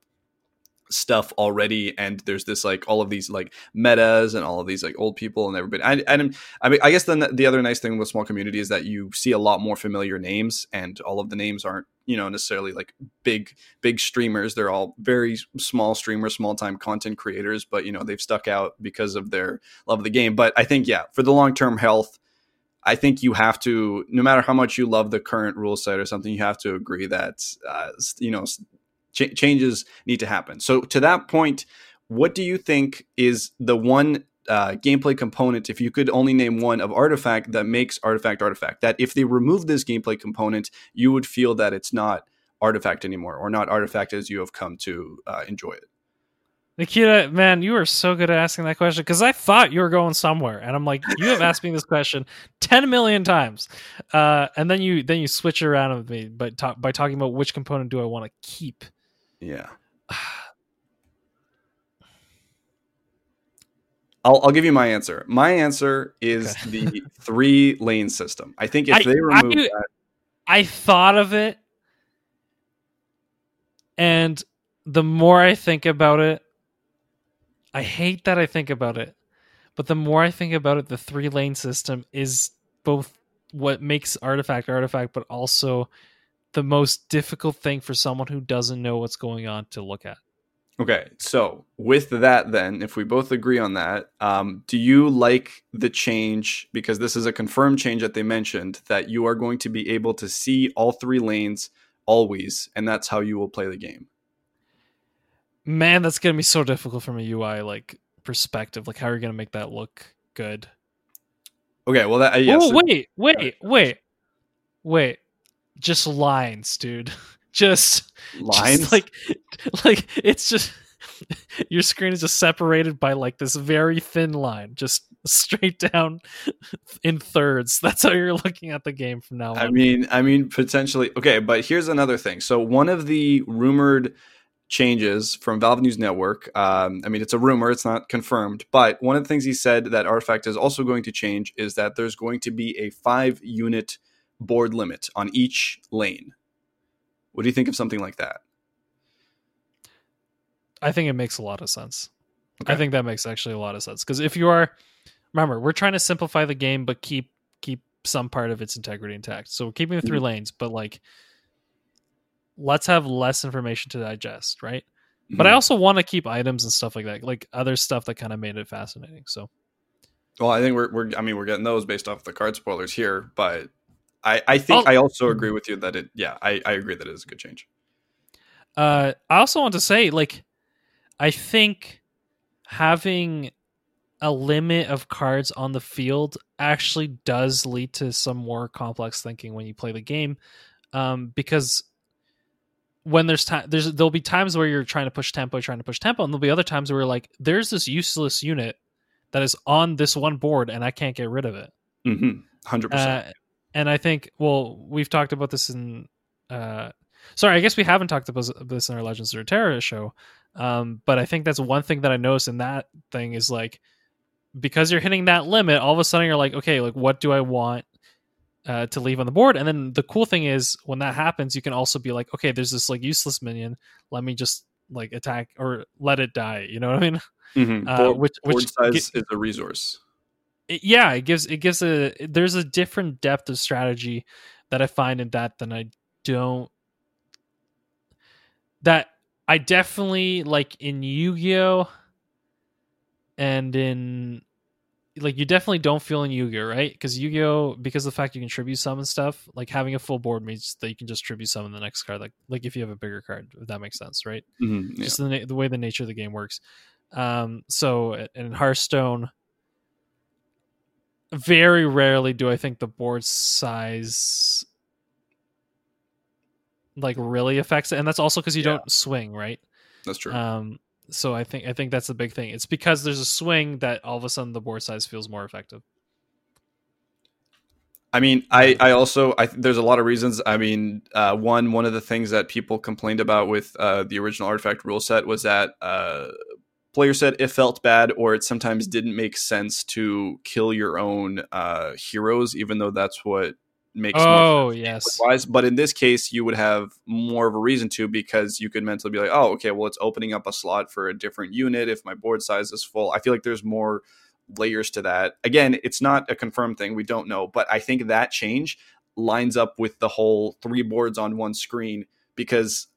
stuff already, and there's this like all of these like metas and all of these like old people and everybody. I and I mean, I guess the the other nice thing with small community is that you see a lot more familiar names, and all of the names aren't, you know, necessarily like big big streamers. They're all very small streamers, small time content creators, but you know, they've stuck out because of their love of the game. But I think, yeah, for the long-term health, I think you have to, no matter how much you love the current rule set or something, you have to agree that uh, you know, ch- changes need to happen. So to that point, what do you think is the one uh, gameplay component, if you could only name one, of Artifact that makes Artifact Artifact, that if they remove this gameplay component, you would feel that it's not Artifact anymore, or not Artifact as you have come to uh, enjoy it? Nikita, man, you are so good at asking that question, because I thought you were going somewhere, and I'm like, you have asked me this question ten million times, uh, and then you then you switch it around with me by, ta- by talking about which component do I want to keep. Yeah. I'll, I'll give you my answer. My answer is okay. The three lane system. I think if I, they remove I, that, I thought of it, and the more I think about it, I hate that I think about it, but the more I think about it, the three lane system is both what makes Artifact Artifact, but also the most difficult thing for someone who doesn't know what's going on to look at. Okay, so with that then, if we both agree on that, um, do you like the change, because this is a confirmed change that they mentioned, that you are going to be able to see all three lanes always, and that's how you will play the game? Man, that's going to be so difficult from a U I like perspective. Like, how are you going to make that look good? Okay, well, that... Uh, yes, oh, wait, wait, wait, wait, wait. Just lines, dude. Just lines, just like like it's just your screen is just separated by like this very thin line, just straight down in thirds. That's how you're looking at the game from now on. I mean, I mean potentially. Okay, but here's another thing. So one of the rumored changes from Valve News Network, um, I mean, it's a rumor, it's not confirmed, but one of the things he said that Artifact is also going to change is that there's going to be a five unit board limit on each lane. What do you think of something like that? I think it makes a lot of sense. Okay. I think that makes actually a lot of sense. Because if you are... Remember, we're trying to simplify the game, but keep keep some part of its integrity intact. So we're keeping the three mm-hmm. lanes, but like, let's have less information to digest, right? Mm-hmm. But I also want to keep items and stuff like that, like other stuff that kind of made it fascinating. So, well, I think we're... we're I mean, we're getting those based off the card spoilers here, but... I, I think I'll, I also agree with you that it, yeah, I, I agree that it is a good change. Uh, I also want to say, like, I think having a limit of cards on the field actually does lead to some more complex thinking when you play the game. Um, because when there's time, there's, there'll be times where you're trying to push tempo, trying to push tempo. And there'll be other times where you're like, there's this useless unit that is on this one board and I can't get rid of it. Mm-hmm. one hundred percent. Uh, And I think, well, we've talked about this in... Uh, sorry, I guess we haven't talked about this in our Legends of Terra show. Um, but I think that's one thing that I noticed in that thing is, like, because you're hitting that limit, all of a sudden you're like, okay, like, what do I want uh, to leave on the board? And then the cool thing is, when that happens, you can also be like, okay, there's this, like, useless minion. Let me just, like, attack or let it die. You know what I mean? Mm-hmm. Uh, board, which, which board size get, is a resource. It, yeah, it gives it gives a there's a different depth of strategy that I find in that than I don't that I definitely like in Yu-Gi-Oh, and in like you definitely don't feel in Yu-Gi-Oh, right? Because Yu-Gi-Oh, because of the fact you can tribute summon stuff, like having a full board means that you can just tribute summon the next card, like like if you have a bigger card, if that makes sense, right? Mm-hmm, yeah. Just the, na- the way the nature of the game works. Um, so in Hearthstone. very rarely do I think the board size like really affects it, and that's also because you yeah. don't swing, right? That's true. Um, so I think I think that's the big thing. It's because there's a swing that all of a sudden the board size feels more effective. I mean, I, I also, I there's a lot of reasons. I mean, uh, one, one of the things that people complained about with uh, the original Artifact rule set was that uh, players said it felt bad, or it sometimes didn't make sense to kill your own uh, heroes, even though that's what makes oh, more yes. wise. But in this case, you would have more of a reason to, because you could mentally be like, oh, okay, well, it's opening up a slot for a different unit if my board size is full. I feel like there's more layers to that. Again, it's not a confirmed thing, we don't know, but I think that change lines up with the whole three boards on one screen, because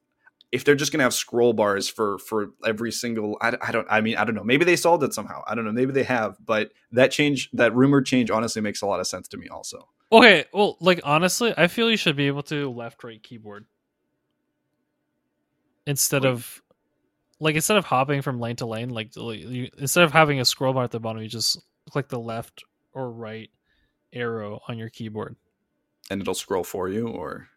if they're just gonna have scroll bars for for every single I, I don't I mean I don't know maybe they solved it somehow I don't know maybe they have but that change, that rumored change, honestly makes a lot of sense to me also. Okay, well, like, honestly, I feel you should be able to left right keyboard instead right. of Like, instead of hopping from lane to lane, like, like you, instead of having a scroll bar at the bottom, you just click the left or right arrow on your keyboard, and it'll scroll for you, or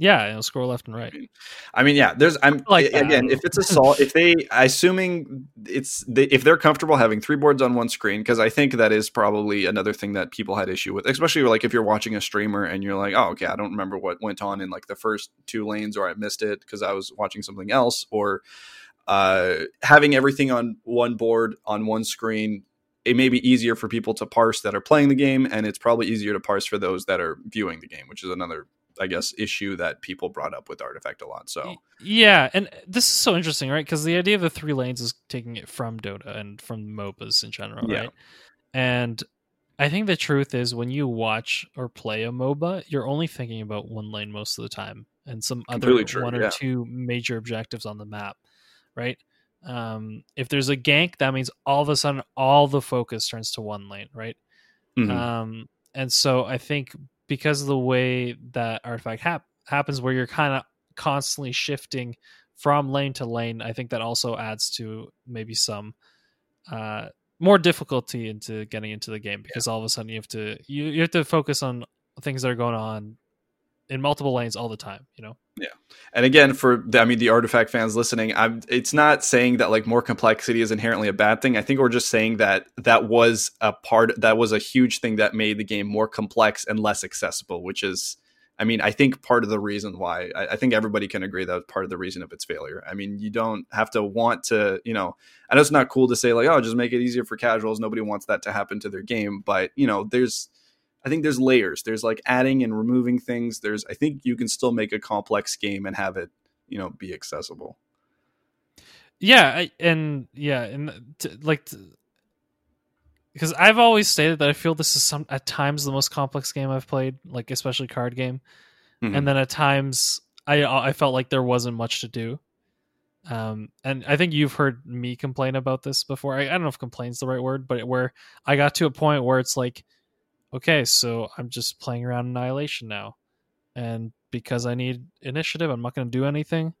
yeah, it'll scroll left and right. I mean, I mean yeah, there's I'm like again, if it's a solid, if they, assuming it's they, if they're comfortable having three boards on one screen, because I think that is probably another thing that people had issue with, especially like if you're watching a streamer and you're like, oh, okay, I don't remember what went on in like the first two lanes, or I missed it because I was watching something else, or. Uh, having everything on one board, on one screen, it may be easier for people to parse that are playing the game, and it's probably easier to parse for those that are viewing the game, which is another, I guess, issue that people brought up with Artifact a lot. So yeah, and this is so interesting, right? Because the idea of the three lanes is taking it from Dota and from M O B As in general, yeah. right? And I think the truth is, when you watch or play a M O B A, you're only thinking about one lane most of the time, and some Completely other true, one or yeah. two major objectives on the map. Right. Um, if there's a gank, that means all of a sudden all the focus turns to one lane. Right. Mm-hmm. Um, and so I think because of the way that Artifact hap- happens, where you're kind of constantly shifting from lane to lane, I think that also adds to maybe some uh, more difficulty into getting into the game, because yeah. all of a sudden you have to you, you have to focus on things that are going on in multiple lanes all the time, you know? Yeah. And again, for the, I mean, the Artifact fans listening, I'm, it's not saying that like more complexity is inherently a bad thing. I think we're just saying that that was a part, that was a huge thing that made the game more complex and less accessible, which is, I mean, I think part of the reason why, I, I think everybody can agree that was part of the reason of its failure. I mean, you don't have to want to, you know, I know it's not cool to say like, oh, just make it easier for casuals. Nobody wants that to happen to their game. But, you know, there's, I think there's layers. There's like adding and removing things. There's, I think you can still make a complex game and have it, you know, be accessible. Yeah. I, and yeah. And to, like, to, because I've always stated that I feel this is some, at times the most complex game I've played, like especially card game. Mm-hmm. And then at times I, I felt like there wasn't much to do. Um, and I think you've heard me complain about this before. I, I don't know if complain's the right word, but where I got to a point where it's like, okay, so I'm just playing around Annihilation now. And because I need initiative, I'm not going to do anything.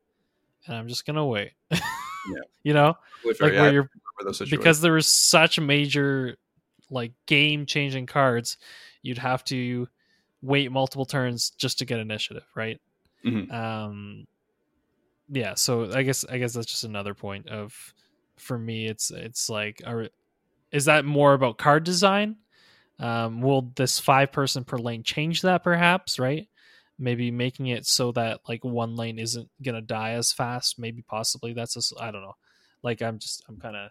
And I'm just going to wait. Yeah. You know? Totally like fair, where yeah. you're, because there was such major, like, game-changing cards, you'd have to wait multiple turns just to get initiative, right? Mm-hmm. Um, yeah, so I guess I guess that's just another point of, for me, it's, it's like, are, is that more about card design? Um, will this five person per lane change that perhaps, right? Maybe making it so that like one lane isn't going to die as fast. Maybe possibly that's, a, I don't know. Like I'm just, I'm kind of,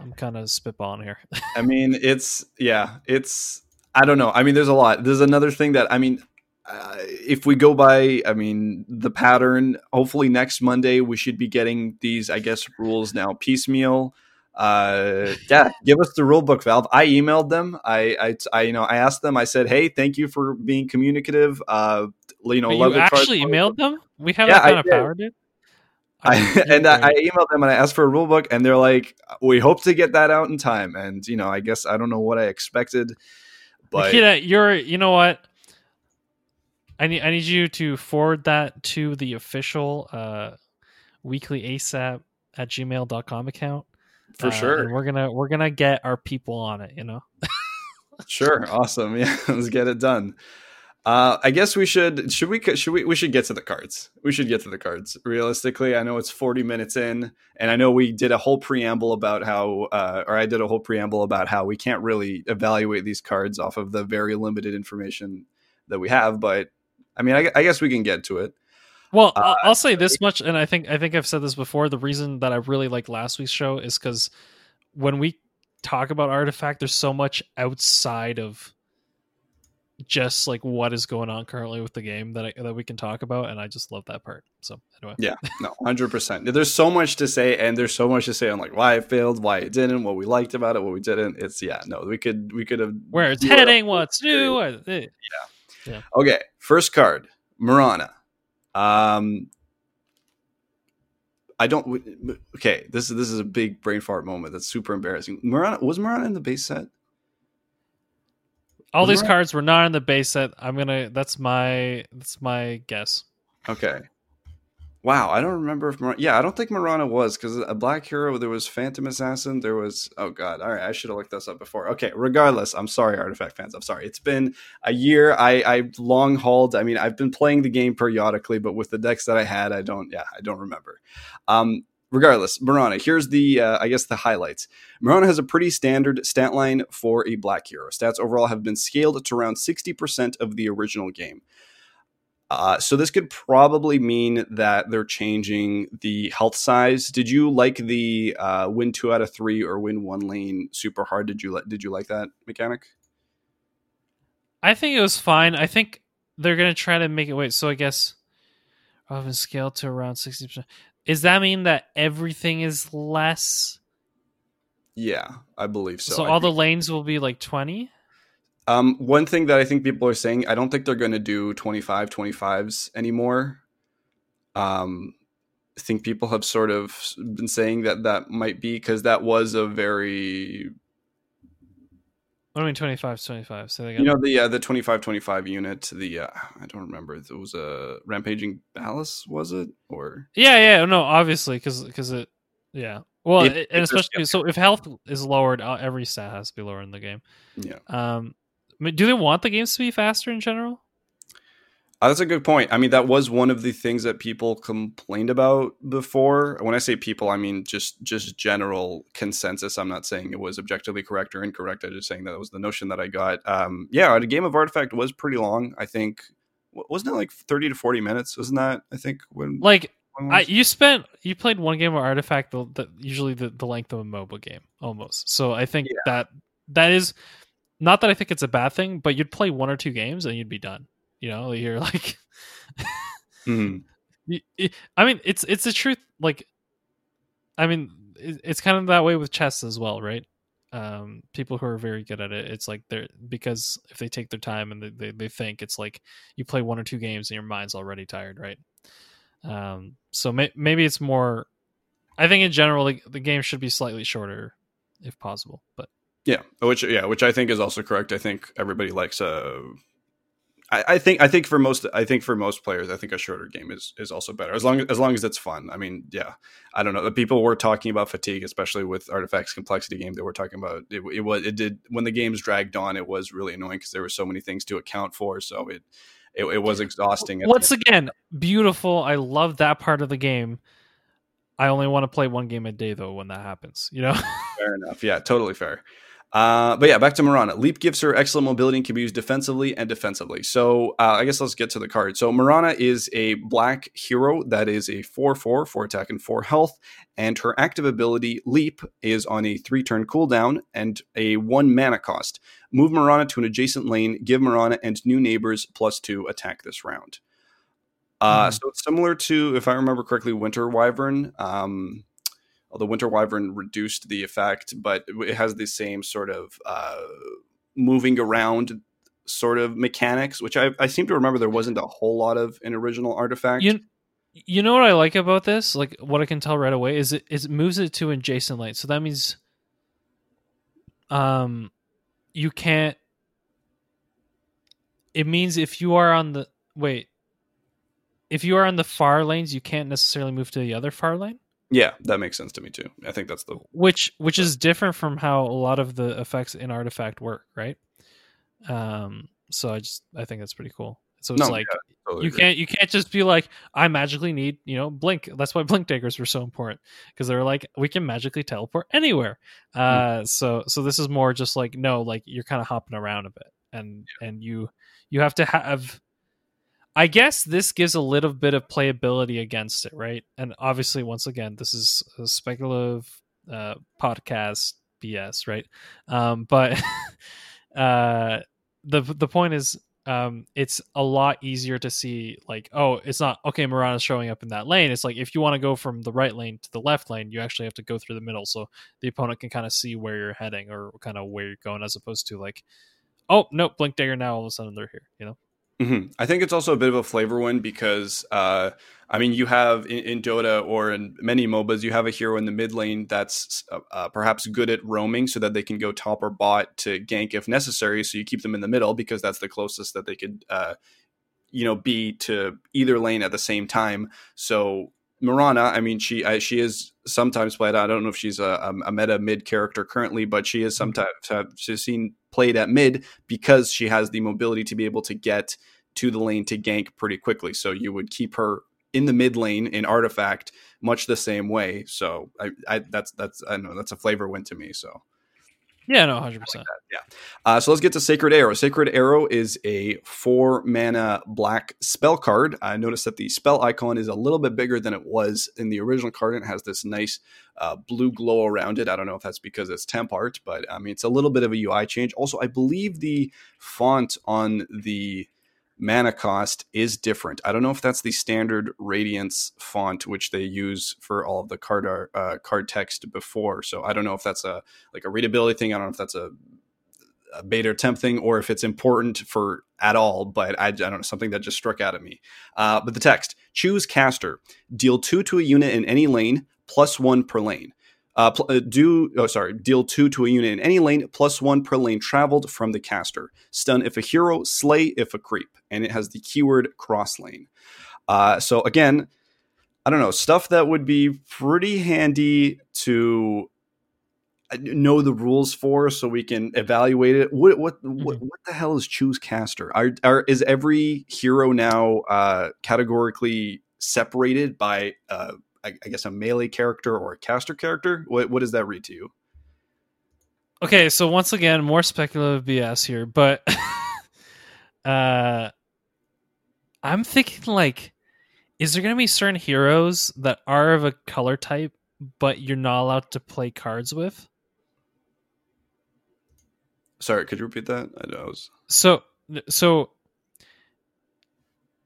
I'm kind of spitballing here. I mean, it's, yeah, it's, I don't know. I mean, there's a lot, there's another thing that, I mean, uh, if we go by, I mean, the pattern, hopefully next Monday, we should be getting these, I guess, rules now piecemeal. Uh, yeah, give us the rule book, Valve. I emailed them. I, I, I, you know, I asked them. I said, "Hey, thank you for being communicative." Uh, you know, love you actually cards. Emailed them. We have yeah, that kind I of did. Power, dude. I, and I, I emailed them and I asked for a rule book, and they're like, "We hope to get that out in time." And you know, I guess I don't know what I expected, but Nikita, you're, you know what? I need, I need you to forward that to the official uh, weekly ASAP at gmail dot com account. For uh, sure. And we're gonna we're gonna get our people on it, you know. Sure. Awesome. Yeah. Let's get it done. Uh, I guess we should, should we, should we, we should get to the cards. We should get to the cards realistically. I know it's forty minutes in, and I know we did a whole preamble about how, uh, or I did a whole preamble about how we can't really evaluate these cards off of the very limited information that we have. But I mean, I, I guess we can get to it. Well, uh, I'll say this much. And I think, I think I've said this before. The reason that I really liked last week's show is because when we talk about Artifact, there's so much outside of just like what is going on currently with the game that I, that we can talk about, and I just love that part. So anyway, yeah, no, one hundred percent. There's so much to say, and there's so much to say on like why it failed, why it didn't, what we liked about it, what we didn't. It's yeah, no, we could we could have where it's heading, what's new. Or, yeah. yeah. Okay, first card, Mirana. Um, I don't. Okay, this is this is a big brain fart moment. That's super embarrassing. Mirana was Mirana in the base set. All these cards were not in the base set. I'm gonna. That's my. That's my guess. Okay. Wow, I don't remember if. Mirana, yeah, I don't think Mirana was, because a black hero. There was Phantom Assassin. There was. Oh God. All right, I should have looked this up before. Okay. Regardless, I'm sorry, Artifact fans. I'm sorry. It's been a year. I I long hauled. I mean, I've been playing the game periodically, but with the decks that I had, I don't. Yeah, I don't remember. Um. Regardless, Mirana, here's the, uh, I guess, the highlights. Mirana has a pretty standard stat line for a black hero. Stats overall have been scaled to around sixty percent of the original game. Uh, so this could probably mean that they're changing the health size. Did you like the uh, win two out of three or win one lane super hard? Did you, li- did you like that mechanic? I think it was fine. I think they're going to try to make it wait. So I guess I've been scaled to around sixty percent. Does that mean that everything is less? Yeah, I believe so. So I all think. The lanes will be like twenty? Um, one thing that I think people are saying, I don't think they're going to do twenty-five twenty-fives anymore. Um, I think people have sort of been saying that that might be because that was a very... What do I mean twenty-five twenty-five? So they got... You know, the uh, the twenty-five twenty-five unit, the, uh, I don't remember, it was a Rampaging Ballast, was it? Or Yeah, yeah, no, obviously, because because it, yeah. Well, if, it, and especially, so if health is lowered, every stat has to be lower in the game. Yeah. Um, do they want the games to be faster in general? Uh, that's a good point. I mean, that was one of the things that people complained about before. When I say people, I mean just just general consensus. I'm not saying it was objectively correct or incorrect. I'm just saying that it was the notion that I got. Um, yeah, the game of Artifact was pretty long, I think. Wasn't it like thirty to forty minutes? Wasn't that, I think, when... Like, when was... I, you spent... You played one game of Artifact, the, the, usually the, the length of a mobile game, almost. So I think yeah. that that is... Not that I think it's a bad thing, but you'd play one or two games and you'd be done. You know, you're like, mm. I mean, it's, it's the truth. Like, I mean, it's kind of that way with chess as well, right? Um, people who are very good at it, it's like they're, because if they take their time and they, they, they think, it's like you play one or two games and your mind's already tired, right? Um, so may, maybe it's more, I think in general, like, the game should be slightly shorter if possible, but yeah, which, yeah, which I think is also correct. I think everybody likes a, I think I think for most I think for most players, I think a shorter game is, is also better, as long as, as long as it's fun. I mean, yeah, I don't know. The people were talking about fatigue, especially with Artifact's complexity game that we're talking about. It, it was it did when the games dragged on, it was really annoying because there were so many things to account for. So it it, it was exhausting. Once again, beautiful. I love that part of the game. I only want to play one game a day though when that happens. You know, fair enough. Yeah, totally fair. Uh, but yeah, back to Mirana. Leap gives her excellent mobility and can be used defensively and defensively. So uh, I guess let's get to the card. So Mirana is a black hero that is a four four, four attack and four health. And her active ability, Leap, is on a three turn cooldown and a one mana cost. Move Mirana to an adjacent lane, give Mirana and new neighbors plus two attack this round. Uh, mm. So it's similar to, if I remember correctly, Winter Wyvern. Um... Although Winter Wyvern reduced the effect, but it has the same sort of uh, moving around sort of mechanics, which I, I seem to remember there wasn't a whole lot of in original Artifact. You, you know what I like about this? Like what I can tell right away is it, is it moves it to adjacent lane. So that means um, you can't... It means if you are on the... Wait. If you are on the far lanes, you can't necessarily move to the other far lane? Yeah, that makes sense to me too. I think that's the which which is different from how a lot of the effects in Artifact work, right? Um, so I just I think that's pretty cool. So it's no, like yeah, totally you agree. can't you can't just be like, I magically need, you know, blink. That's why blink daggers were so important, because they were like, we can magically teleport anywhere. Uh, mm. so so this is more just like, no, like you're kind of hopping around a bit, and yeah. and you you have to have. I guess this gives a little bit of playability against it, right? And obviously, once again, this is a speculative uh, podcast B S, right? Um, but uh, the the point is, um, it's a lot easier to see, like, oh, it's not, okay, Mirana's showing up in that lane. It's like, if you want to go from the right lane to the left lane, you actually have to go through the middle. So the opponent can kind of see where you're heading or kind of where you're going, as opposed to like, oh, nope, blink dagger, now all of a sudden they're here, you know? Mm-hmm. I think it's also a bit of a flavor one because, uh, I mean, you have in, in Dota or in many M O B As, you have a hero in the mid lane that's uh, uh, perhaps good at roaming so that they can go top or bot to gank if necessary. So you keep them in the middle because that's the closest that they could, uh, you know, be to either lane at the same time. So Mirana, I mean, she I, she is sometimes played. I don't know if she's a, a meta mid character currently, but she is sometimes have, she's seen played at mid because she has the mobility to be able to get to the lane to gank pretty quickly. So you would keep her in the mid lane in Artifact much the same way. So I, I that's that's I don't know that's a flavor win to me. So. Yeah, no, one hundred percent. Like yeah. Uh, so let's get to Sacred Arrow. Sacred Arrow is a four mana black spell card. I noticed that the spell icon is a little bit bigger than it was in the original card, and it has this nice uh, blue glow around it. I don't know if that's because it's temp art, but I mean, it's a little bit of a U I change. Also, I believe the font on the mana cost is different. I don't know if that's the standard Radiance font, which they use for all of the card art, uh, card text before. So I don't know if that's a like a readability thing. I don't know if that's a, a beta or temp thing, or if it's important for at all. But I, I don't know, something that just struck out at me. Uh, but the text: choose caster, deal two to a unit in any lane, plus one per lane. Uh, do oh sorry, deal two to a unit in any lane, plus one per lane traveled from the caster. Stun if a hero, slay if a creep, and it has the keyword cross lane. Uh, so again, I don't know, stuff that would be pretty handy to know the rules for, so we can evaluate it. What what mm-hmm. what, what the hell is choose caster? Are, are is every hero now uh, categorically separated by? Uh, I guess a melee character or a caster character? What what does that read to you? Okay, so once again, more speculative B S here, but uh, I'm thinking like, is there going to be certain heroes that are of a color type, but you're not allowed to play cards with? Sorry, could you repeat that? I know. I was... So, so.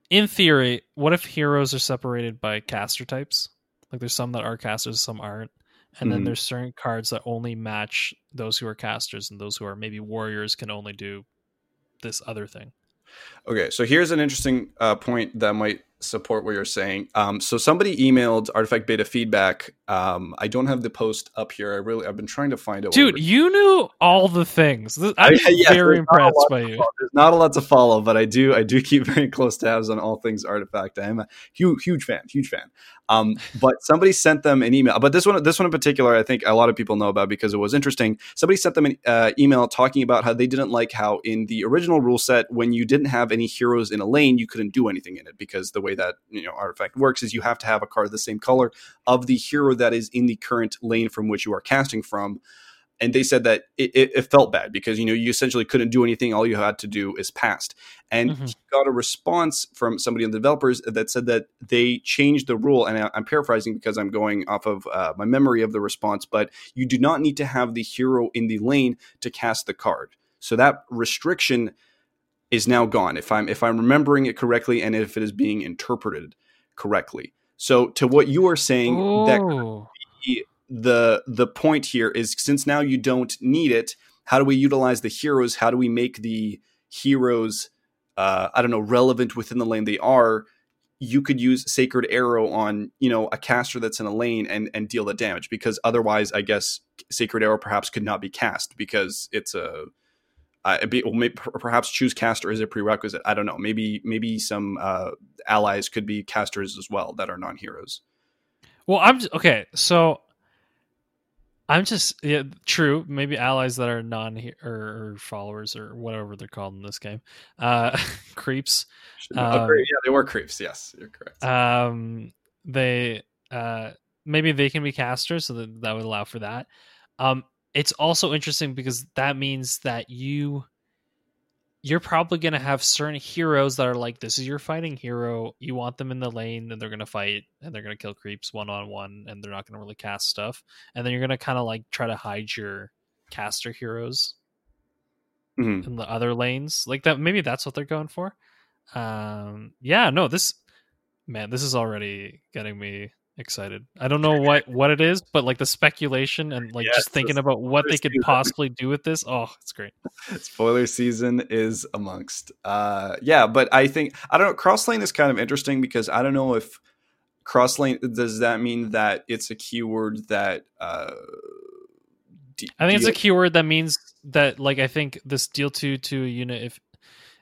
In theory, what if heroes are separated by caster types? Like there's some that are casters, some aren't. And mm-hmm. then there's certain cards that only match those who are casters, and those who are maybe warriors can only do this other thing. Okay, so here's an interesting uh, point that might support what you're saying. Um, so somebody emailed Artifact Beta feedback. Um, I don't have the post up here. I really, I've been trying to find it. Dude, you knew all the things. I'm I, yeah, very impressed by you. Follow. There's not a lot to follow, but I do, I do keep very close tabs on all things Artifact. I am a huge, huge fan, huge fan. Um, but somebody sent them an email. But this one, this one in particular, I think a lot of people know about because it was interesting. Somebody sent them an uh, email talking about how they didn't like how in the original rule set, when you didn't have any heroes in a lane, you couldn't do anything in it because the way that you know Artifact works is you have to have a card the same color of the hero that is in the current lane from which you are casting from. And they said that it, it, it felt bad because you know you essentially couldn't do anything. All you had to do is pass. And mm-hmm. he got a response from somebody in the developers that said that they changed the rule. And I, I'm paraphrasing because I'm going off of uh, my memory of the response. But you do not need to have the hero in the lane to cast the card. So that restriction is now gone, if I'm if I'm remembering it correctly and if it is being interpreted correctly. So to what you are saying, Ooh. that could be the the point here is, since now you don't need it, how do we utilize the heroes? How do we make the heroes, uh, I don't know, relevant within the lane they are? You could use Sacred Arrow on, you know, a caster that's in a lane and, and deal the damage, because otherwise, I guess, Sacred Arrow perhaps could not be cast because it's a... Uh, be, well, maybe, perhaps choose caster is a prerequisite. I don't know. Maybe maybe some uh, allies could be casters as well that are non-heroes. Well, I'm just, okay. So I'm just, yeah, true. Maybe allies that are non or followers or whatever they're called in this game. Uh, creeps. Um, yeah, they were creeps. Yes, you're correct. Um, they uh, maybe they can be casters, so that, that would allow for that. Um, it's also interesting because that means that you you're probably going to have certain heroes that are like, this is your fighting hero. You want them in the lane, then they're going to fight and they're going to kill creeps one on one, and they're not going to really cast stuff. And then you're going to kind of like try to hide your caster heroes mm-hmm. in the other lanes like that. Maybe that's what they're going for. Um, yeah, no, this man, this is already getting me excited. I don't know what, what it is, but like the speculation and like yes, just thinking about what they could season. possibly do with this. Oh, it's great. Spoiler season is amongst. Uh, yeah, but I think, I don't know, cross lane is kind of interesting because I don't know if cross lane, does that mean that it's a keyword that uh, de- I think it's a keyword that means that like, I think this deal two to a unit if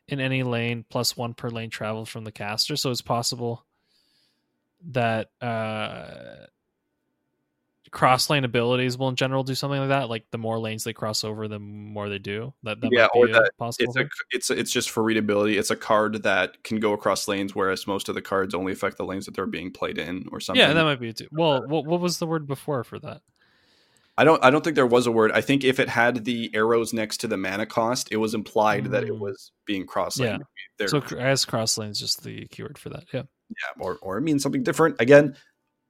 in any lane plus one per lane traveled from the caster. So it's possible that uh cross lane abilities will in general do something like that, like the more lanes they cross over, the more they do that, that yeah might or be that possible it's, a, it's it's just for readability. It's a card that can go across lanes, whereas most of the cards only affect the lanes that they're being played in or something. Yeah, that might be it too. Well, what, what was the word before for that? I don't I don't think there was a word. I think if it had the arrows next to the mana cost, it was implied mm. that it was being cross-lane. Yeah. So as cross-lane is just the keyword for that. Yeah. Yeah, or, or it means something different. Again,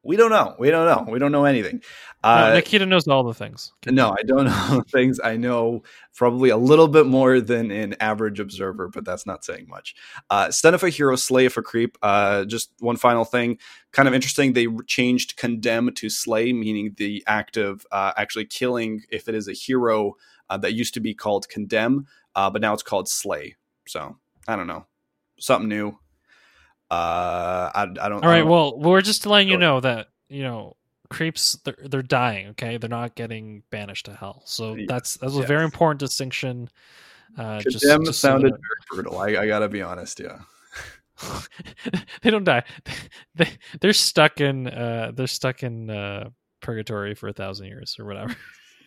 we don't know. We don't know. We don't know anything. Uh, no, Nikita knows all the things. No, I don't know things. I know probably a little bit more than an average observer, but that's not saying much. Uh, stun if a hero, slay if a creep. Uh, just one final thing. Kind of interesting. They changed condemn to slay, meaning the act of uh, actually killing if it is a hero uh, that used to be called condemn, uh, but now it's called slay. So I don't know. Something new. Uh, I, I don't. All right. I don't, well, we're just letting you know that you know creeps they're, they're dying. Okay, they're not getting banished to hell. So yeah, that's that's yes. a very important distinction. Uh, just, just sounded so very brutal. I, I gotta be honest. Yeah, they don't die. They they're stuck in uh they're stuck in uh, purgatory for a thousand years or whatever.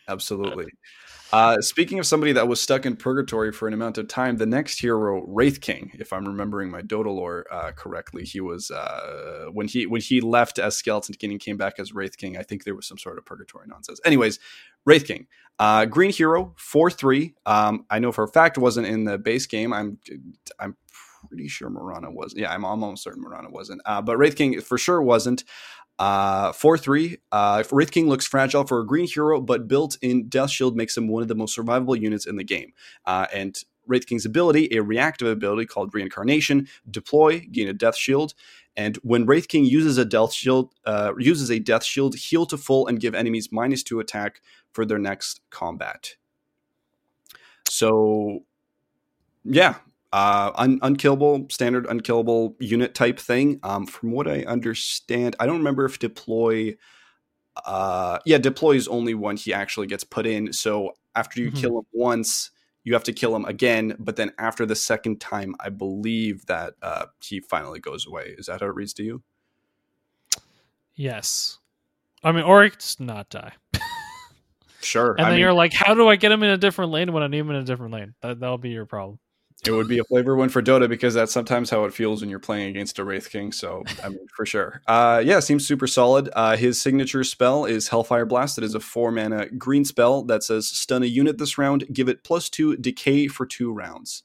Absolutely. Uh, speaking of somebody that was stuck in purgatory for an amount of time, the next hero, Wraith King, if I'm remembering my Dota lore uh, correctly, he was uh, when he when he left as Skeleton King and came back as Wraith King, I think there was some sort of purgatory nonsense. Anyways, Wraith King, uh, green hero, four three. Um, I know for a fact wasn't in the base game. I'm I'm pretty sure Mirana was. Yeah, I'm almost certain Mirana wasn't. Uh, but Wraith King for sure wasn't. Uh, four three. Uh, Wraith King looks fragile for a green hero, but built-in Death Shield makes him one of the most survivable units in the game. Uh, and Wraith King's ability, a reactive ability called Reincarnation, deploy, gain a Death Shield. And when Wraith King uses a Death Shield, uh, uses a Death Shield, heal to full and give enemies minus two attack for their next combat. So, yeah. Uh, un- unkillable, standard unkillable unit type thing. Um, from what I understand, I don't remember if deploy, uh, yeah, deploy is only when he actually gets put in. So after you mm-hmm. kill him once, you have to kill him again. But then after the second time, I believe that uh, he finally goes away. Is that how it reads to you? Yes. I mean, or he does not die. Sure. And I then mean, you're like, how do I get him in a different lane when I need him in a different lane? That, that'll be your problem. It would be a flavor win for Dota because that's sometimes how it feels when you're playing against a Wraith King. So, I mean, for sure. Uh, yeah, seems super solid. Uh, his signature spell is Hellfire Blast. It is a four-mana green spell that says stun a unit this round, give it plus two decay for two rounds.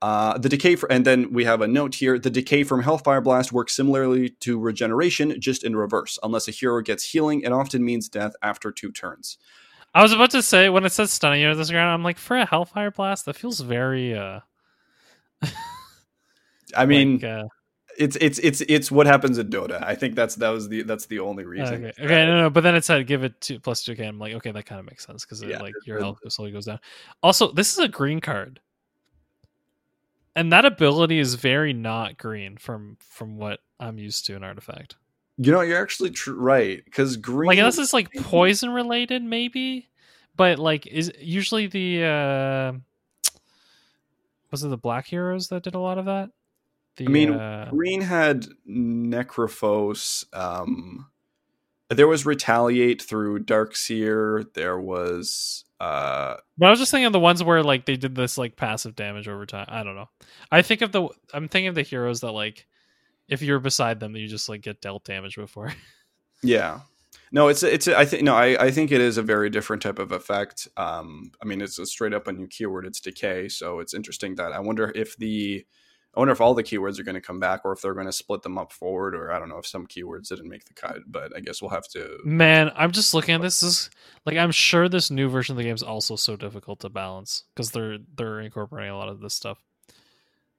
Uh, the decay for, and then we have a note here. The decay from Hellfire Blast works similarly to regeneration, just in reverse. Unless a hero gets healing, it often means death after two turns. I was about to say, when it says stun a unit this round, I'm like, for a Hellfire Blast, that feels very... Uh... I mean, like, uh, it's it's it's it's what happens in Dota. I think that's that was the that's the only reason. Okay, okay no, no. But then it said give it two plus two K. I'm like, okay, that kind of makes sense because yeah, like your health slowly goes down. Also, this is a green card, and that ability is very not green from from what I'm used to in Artifact. You know, you're actually tr- right because green. Like unless it's like poison related, maybe. But like, is usually the. Uh, Was it the black heroes that did a lot of that? The, I mean, uh... green had Necrophos. Um, There was Retaliate through Darkseer. There was... Uh, but I was just thinking of the ones where like they did this like passive damage over time. I don't know. I think of the... I'm thinking of the heroes that like if you're beside them, you just like get dealt damage before. Yeah. No, it's it's. I think no, I, I think it is a very different type of effect. Um, I mean, it's a straight up a new keyword. It's decay, so it's interesting that I wonder if the, I wonder if all the keywords are going to come back, or if they're going to split them up forward, or I don't know if some keywords didn't make the cut. But I guess we'll have to. Man, I'm just looking at this. This is, like, I'm sure this new version of the game is also so difficult to balance because they're they're incorporating a lot of this stuff.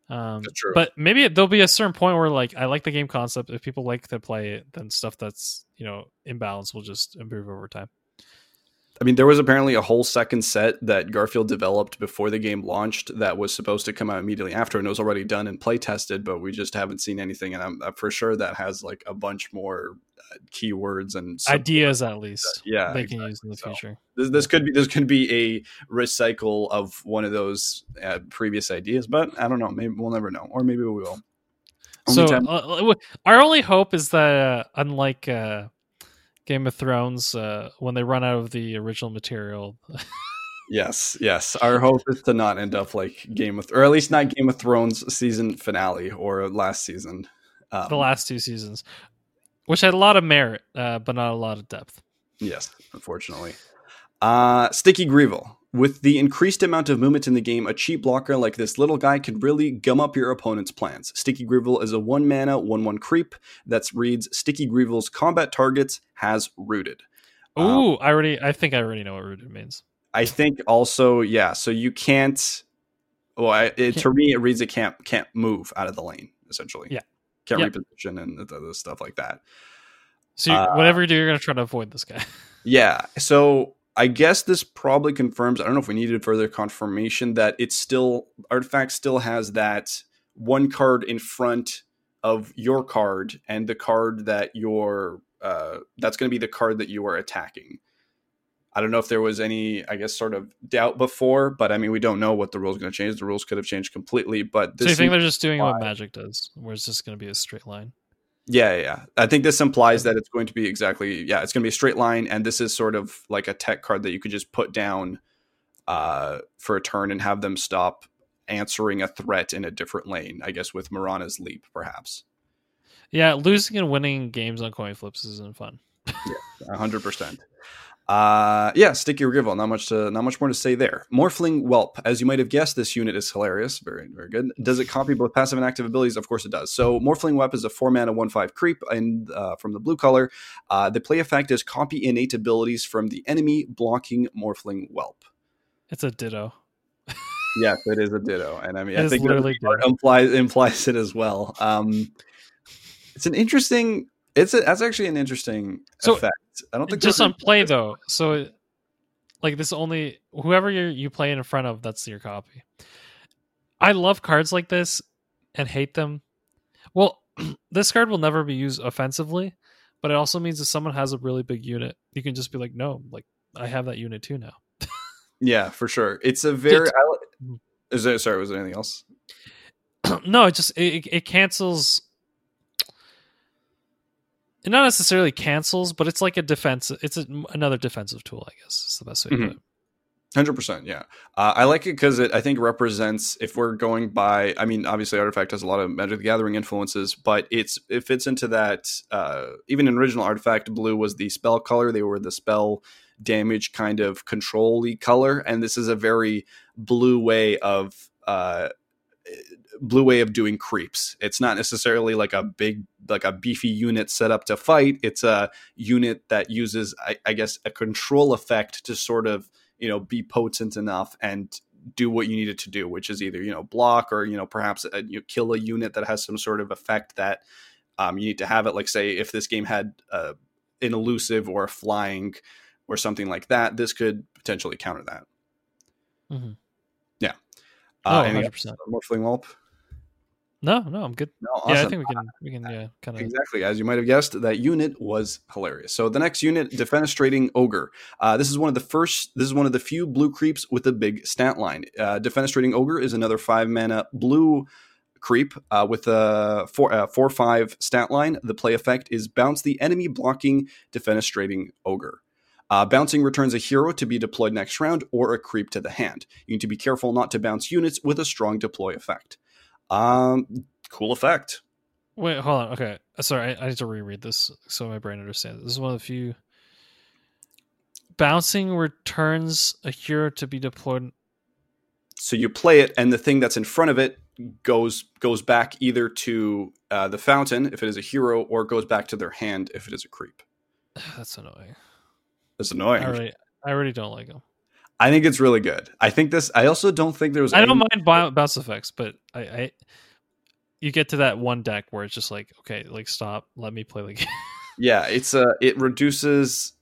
Um, that's true. But maybe there'll be a certain point where, like, I like the game concept. If people like to play it, then stuff that's, you know, imbalanced will just improve over time. I mean, there was apparently a whole second set that Garfield developed before the game launched that was supposed to come out immediately after, and it was already done and play tested, but we just haven't seen anything. And I'm, I'm for sure that has like a bunch more uh, keywords and ideas, at least. That, yeah, they exactly. can use in the so, future. This, this could be this could be a recycle of one of those uh, previous ideas, but I don't know. Maybe we'll never know, or maybe we will. Only so time- uh, our only hope is that uh, unlike. Uh, Game of Thrones, uh, when they run out of the original material. yes, yes. Our hope is to not end up like Game of, or at least not Game of Thrones season finale or last season. Um, the last two seasons, which had a lot of merit, uh, but not a lot of depth. Yes, unfortunately. Uh, Sticky Grievel. With the increased amount of movement in the game, a cheap blocker like this little guy could really gum up your opponent's plans. Sticky Grievel is a one-mana, one one creep that reads, Sticky Grievel's combat targets has rooted. Ooh, um, I already, I think I already know what rooted means. I think also, yeah, so you can't... Well, I, it, to me, it reads it can't, can't move out of the lane, essentially. Yeah. Can't yep. reposition and th- th- stuff like that. So you, uh, whatever you do, you're going to try to avoid this guy. yeah, so... I guess this probably confirms, I don't know if we needed further confirmation, that it's still, Artifact still has that one card in front of your card and the card that you're, uh, that's going to be the card that you are attacking. I don't know if there was any, I guess, sort of doubt before, but I mean, we don't know what the rules are going to change. The rules could have changed completely, but this. So you think they're just doing why. what Magic does, where it's just going to be a straight line? Yeah, yeah. I think this implies that it's going to be exactly, yeah, it's going to be a straight line, and this is sort of like a tech card that you could just put down uh, for a turn and have them stop answering a threat in a different lane, I guess with Mirana's Leap, perhaps. Yeah, losing and winning games on coin flips isn't fun. yeah, one hundred percent. Uh, yeah, Sticky Grievel. Not much to, not much more to say there. Morphling Whelp. As you might have guessed, this unit is hilarious. Very, very good. Does it copy both passive and active abilities? Of course it does. So Morphling Whelp is a four-mana one five creep and uh, from the blue color. Uh, the play effect is copy innate abilities from the enemy blocking Morphling Whelp. It's a ditto. yes, it is a ditto. And I mean, it I think it implies, implies it as well. Um, it's an interesting... It's a, that's actually an interesting so effect. I don't think just on play though. So, like this only whoever you you play in front of, that's your copy. I love cards like this and hate them. Well, this card will never be used offensively, but it also means if someone has a really big unit, you can just be like, no, like I have that unit too now. yeah, for sure. It's a very. I, is there, sorry, was there anything else? no, it just it, it cancels. It not necessarily cancels, but it's like a defense. It's a, another defensive tool, I guess. It's the best way to put it. one hundred percent, yeah. Uh, I like it because it, I think, represents, if we're going by, I mean, obviously Artifact has a lot of Magic the Gathering influences, but it's it fits into that, uh, even in original Artifact, blue was the spell color. They were the spell damage kind of control-y color, and this is a very blue way of... Uh, blue way of doing creeps. It's not necessarily like a big, like a beefy unit set up to fight. It's a unit that uses, I, I guess, a control effect to sort of, you know, be potent enough and do what you need it to do, which is either, you know, block or, you know, perhaps a, you kill a unit that has some sort of effect that um, you need to have it. Like, say, if this game had uh, an elusive or a flying or something like that, this could potentially counter that. Mm-hmm. Yeah. Uh, oh, one hundred percent. Morphling Whelp. No, no, I'm good. No, awesome. Yeah, I think we can, we can, yeah, kind of exactly as you might have guessed. That unit was hilarious. So the next unit, Defenestrating Ogre. Uh, this is one of the first. This is one of the few blue creeps with a big stat line. Uh, Defenestrating Ogre is another five mana blue creep uh, with a four, uh, four five stat line. The play effect is bounce the enemy blocking Defenestrating Ogre. Uh, bouncing returns a hero to be deployed next round or a creep to the hand. You need to be careful not to bounce units with a strong deploy effect. Um, cool effect. Wait, hold on. Okay. Sorry, I, I need to reread this so my brain understands. This is one of the few. Bouncing returns a hero to be deployed. So you play it, and the thing that's in front of it goes goes back either to uh, the fountain, if it is a hero, or goes back to their hand, if it is a creep. That's annoying. It's annoying. I already, I already don't like them. I think it's really good. I think this. I also don't think there was. I any... don't mind bounce effects, but I, I, you get to that one deck where it's just like, okay, like stop, let me play the game. Yeah, it's a. Uh, it reduces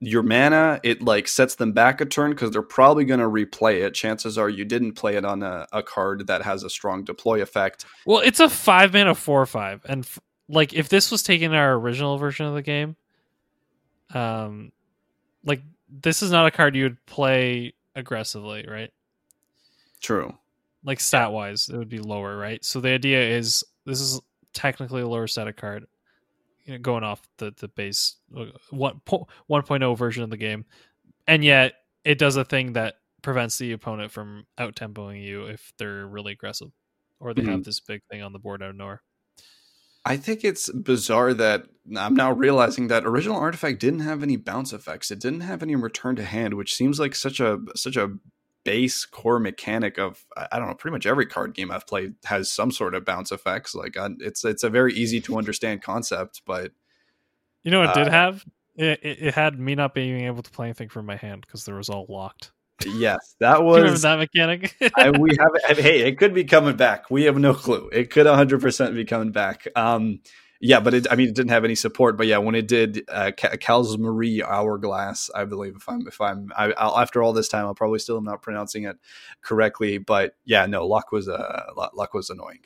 your mana. It like sets them back a turn because they're probably going to replay it. Chances are you didn't play it on a, a card that has a strong deploy effect. Well, it's a five mana four or five, and f- like if this was taken in our original version of the game, um. Like, this is not a card you would play aggressively, right? True. Like, stat-wise, it would be lower, right? So the idea is, this is technically a lower stat card, you know, going off the, the base one point oh version of the game. And yet, it does a thing that prevents the opponent from out-tempoing you if they're really aggressive. Or they mm-hmm. have this big thing on the board out of nowhere. I think it's bizarre that I'm now realizing that original Artifact didn't have any bounce effects. It didn't have any return to hand, which seems like such a such a base core mechanic of, I don't know, pretty much every card game I've played has some sort of bounce effects. Like it's it's a very easy to understand concept, but you know what it uh, did have? It, it, it had me not being able to play anything from my hand because there was all locked. Yes, that was. Do you remember that mechanic? I, we have. Hey, it could be coming back. We have no clue. It could one hundred percent be coming back. Um, yeah, but it, I mean, it didn't have any support. But yeah, when it did, uh, Cal's Marie Hourglass, I believe. If I'm, if I'm, I, I'll, after all this time, I'll probably still am not pronouncing it correctly. But yeah, no, luck was a uh, luck was annoying.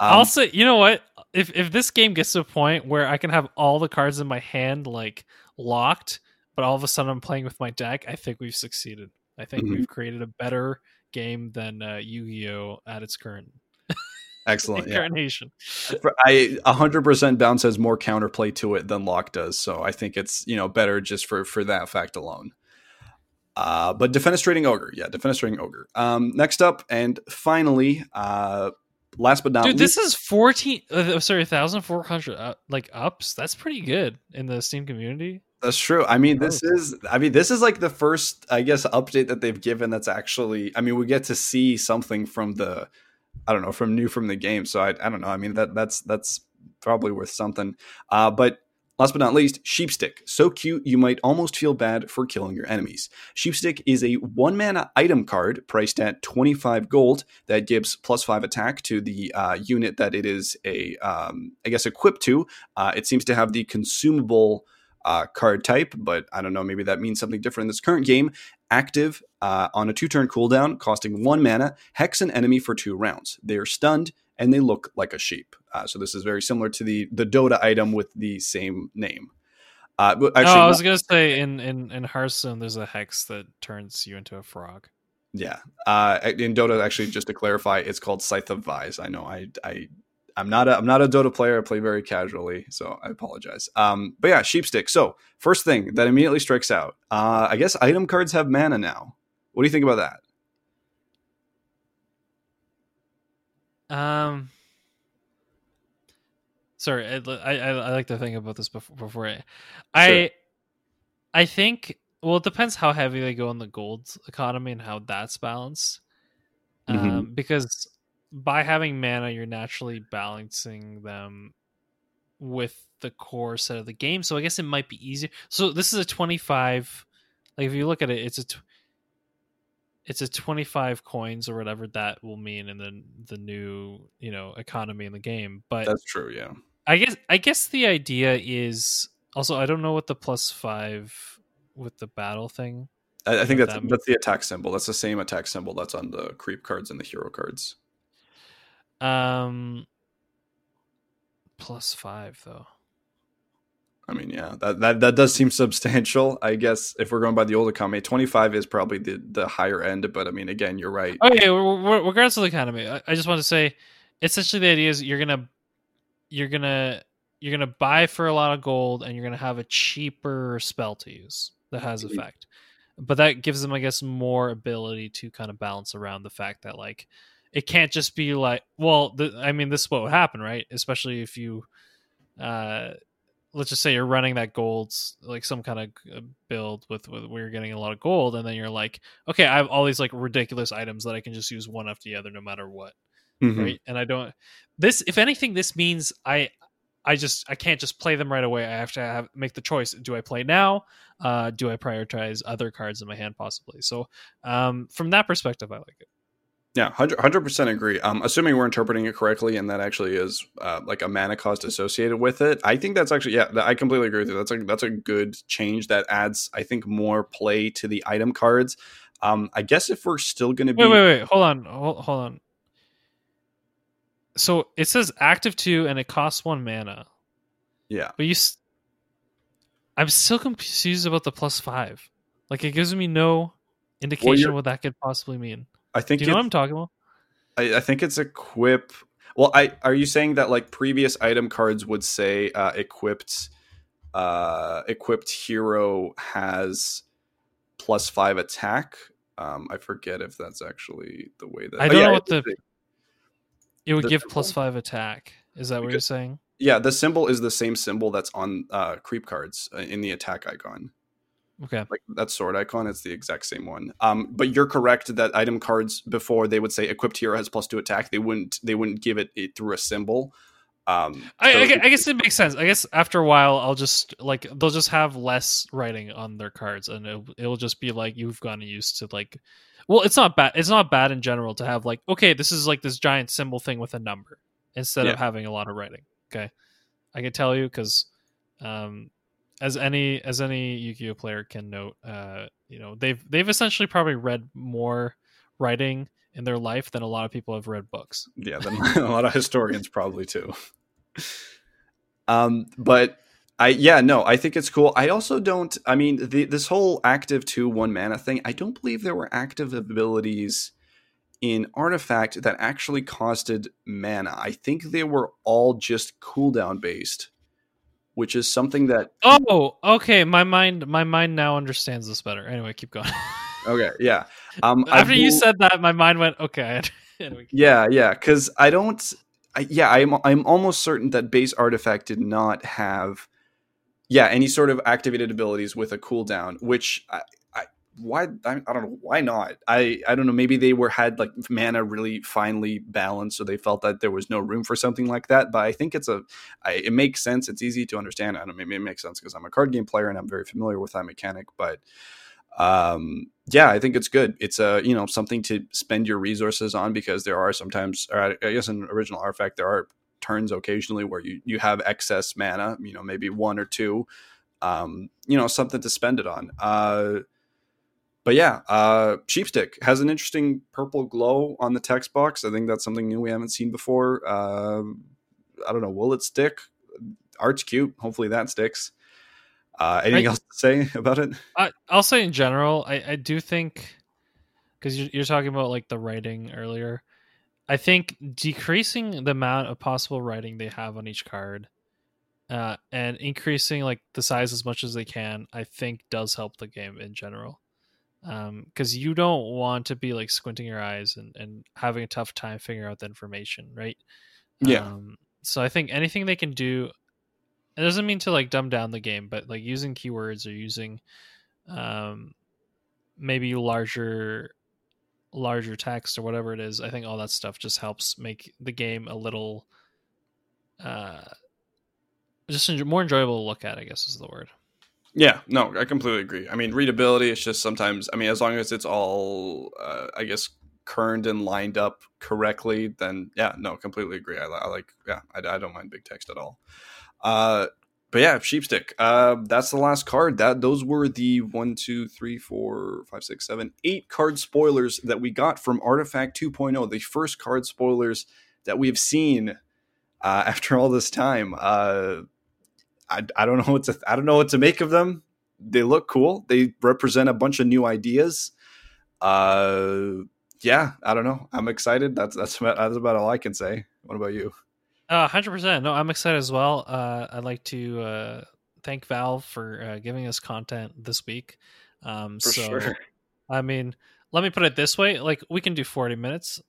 Um, also, you know what? If if this game gets to a point where I can have all the cards in my hand like locked, but all of a sudden I'm playing with my deck, I think we've succeeded. I think mm-hmm. we've created a better game than uh, Yu-Gi-Oh at its current excellent incarnation. Yeah. I one hundred percent bounce has more counterplay to it than lock does, so I think it's, you know, better just for, for that fact alone. Uh, but Defenestrating Ogre, yeah, Defenestrating Ogre. Um, next up and finally, uh, last but not Dude, least, this is fourteen. Uh, sorry, one thousand four hundred uh, like ups. That's pretty good in the Steam community. That's true. I mean, this is, I mean, this is like the first, I guess, update that they've given that's actually, I mean, we get to see something from the, I don't know, from new from the game. So I, I don't know. I mean, that that's that's probably worth something. Uh, but last but not least, Sheepstick. So cute, you might almost feel bad for killing your enemies. Sheepstick is a one mana item card priced at twenty-five gold that gives plus five attack to the uh, unit that it is a, um, I guess, equipped to. Uh, it seems to have the consumable Uh, card type, but I don't know, maybe that means something different in this current game. Active uh, on a two-turn cooldown, costing one mana, hex an enemy for two rounds. They are stunned, and they look like a sheep. Uh, so this is very similar to the, the Dota item with the same name. Uh, actually, oh, I was not- going to say, in, in, in Hearthstone, there's a hex that turns you into a frog. Yeah. Uh, in Dota, actually, just to clarify, it's called Scythe of Vise. I know, I... I I'm not a I'm not a Dota player. I play very casually, so I apologize. Um, but yeah, Sheepstick. So first thing that immediately strikes out, uh, I guess item cards have mana now. What do you think about that? Um, sorry, I I, I like to think about this before before I, I, sure. I think. Well, it depends how heavy they go in the gold economy and how that's balanced, um, mm-hmm. because. By having mana, you're naturally balancing them with the core set of the game. So I guess it might be easier. So this is a twenty-five. Like if you look at it, it's a tw- it's a twenty-five coins or whatever that will mean in the the new, you know, economy in the game. But that's true. Yeah. I guess I guess the idea is also, I don't know what the plus five with the battle thing. I, I think that's that that's the attack symbol. That's the same attack symbol that's on the creep cards and the hero cards. Um, plus five though. I mean, yeah, that, that that does seem substantial. I guess if we're going by the old economy, twenty-five is probably the, the higher end. But I mean, again, you're right. Okay, regardless of the economy, I, I just want to say essentially the idea is you're gonna you're gonna you're gonna buy for a lot of gold, and you're gonna have a cheaper spell to use that has effect. But that gives them, I guess, more ability to kind of balance around the fact that, like, it can't just be like, well, the, I mean, this is what would happen, right? Especially if you, uh, let's just say you're running that gold, like some kind of build with, with where you're getting a lot of gold. And then you're like, okay, I have all these like ridiculous items that I can just use one after the other, no matter what. Mm-hmm. Right. And I don't, this, if anything, this means I, I just I can't just play them right away. I have to have, make the choice. Do I play now? Uh, do I prioritize other cards in my hand possibly? So um, from that perspective, I like it. Yeah, one hundred percent agree. Um, assuming we're interpreting it correctly, and that actually is uh, like a mana cost associated with it. I think that's actually, yeah, I completely agree with you. That's a, that's a good change that adds, I think, more play to the item cards. Um, I guess if we're still going to be... Wait, wait, wait. Hold on. Hold, hold on. So it says active two and it costs one mana. Yeah. But you, st- I'm still confused about the plus five. Like, it gives me no indication well, what that could possibly mean. I think Do you know what I'm talking about? I, I think it's equip. Well, I are you saying that like previous item cards would say uh, equipped, uh, equipped hero has plus five attack? Um, I forget if that's actually the way that I don't oh, yeah, know what the. It would give symbol. Plus five attack. Is that because, what you're saying? Yeah, the symbol is the same symbol that's on uh, creep cards in the attack icon. Okay. Like that sword icon, it's the exact same one. Um, but you're correct that item cards before they would say equipped hero has plus two attack. They wouldn't. They wouldn't give it, it through a symbol. Um, I, so I, I guess it makes sense. I guess after a while, I'll just like they'll just have less writing on their cards, and it, it'll just be like you've gotten used to like. Well, it's not bad. It's not bad in general to have like, okay, this is like this giant symbol thing with a number instead yeah. of having a lot of writing. Okay, I can tell you because, um, as any as any Yu-Gi-Oh player can note, uh, you know they've they've essentially probably read more writing in their life than a lot of people have read books. Yeah, than a lot of historians probably too. Um, but I yeah no, I think it's cool. I also don't. I mean, the, this whole active two one mana thing. I don't believe there were active abilities in Artifact that actually costed mana. I think they were all just cooldown based, which is something that. Oh, okay. My mind, my mind now understands this better. Anyway, keep going. Okay, yeah. Um, After will... you said that, my mind went okay. Anyway, yeah, going. yeah. Because I don't. I, yeah, I'm. I'm almost certain that base Artifact did not have. Yeah, any sort of activated abilities with a cooldown, which I, I why I, I don't know why not. I, I don't know. Maybe they were had like mana really finely balanced, so they felt that there was no room for something like that. But I think it's a I, it makes sense. It's easy to understand. I don't know, maybe it makes sense because I'm a card game player and I'm very familiar with that mechanic. But um, yeah, I think it's good. It's a you know something to spend your resources on because there are sometimes, or I guess in original Artifact there are. Turns occasionally where you, you have excess mana, you know, maybe one or two, um, you know, something to spend it on. Uh, but yeah, uh, Sheepstick has an interesting purple glow on the text box. I think that's something new we haven't seen before. Uh, I don't know. Will it stick? Art's cute. Hopefully that sticks. Uh, anything I, else to say about it? I, I'll say in general, I, I do think, because you're, you're talking about like the writing earlier. I think decreasing the amount of possible writing they have on each card uh, and increasing like the size as much as they can, I think does help the game in general. Um, 'cause you don't want to be like squinting your eyes and, and having a tough time figuring out the information. Right. Yeah. Um, so I think anything they can do, it doesn't mean to like dumb down the game, but like using keywords or using um, maybe larger, larger text or whatever it is, I think all that stuff just helps make the game a little uh just enjoy- more enjoyable to look at, I guess is the word. Yeah, no, I completely agree. I mean, readability is just sometimes, I mean, as long as it's all uh, I guess kerned and lined up correctly, then yeah, no, completely agree. I, I like, yeah, I, I don't mind big text at all. Uh, But yeah, Sheepstick. Uh, that's the last card. That those were the one, two, three, four, five, six, seven, eight card spoilers that we got from Artifact two point oh. The first card spoilers that we have seen uh, after all this time. Uh, I, I don't know what to. I don't know what to make of them. They look cool. They represent a bunch of new ideas. Uh, yeah, I don't know. I'm excited. That's that's about, that's about all I can say. What about you? Uh, one hundred percent. No, I'm excited as well. Uh, I'd like to uh, thank Valve for uh, giving us content this week. Um, for so, sure. I mean, let me put it this way. Like, we can do forty minutes.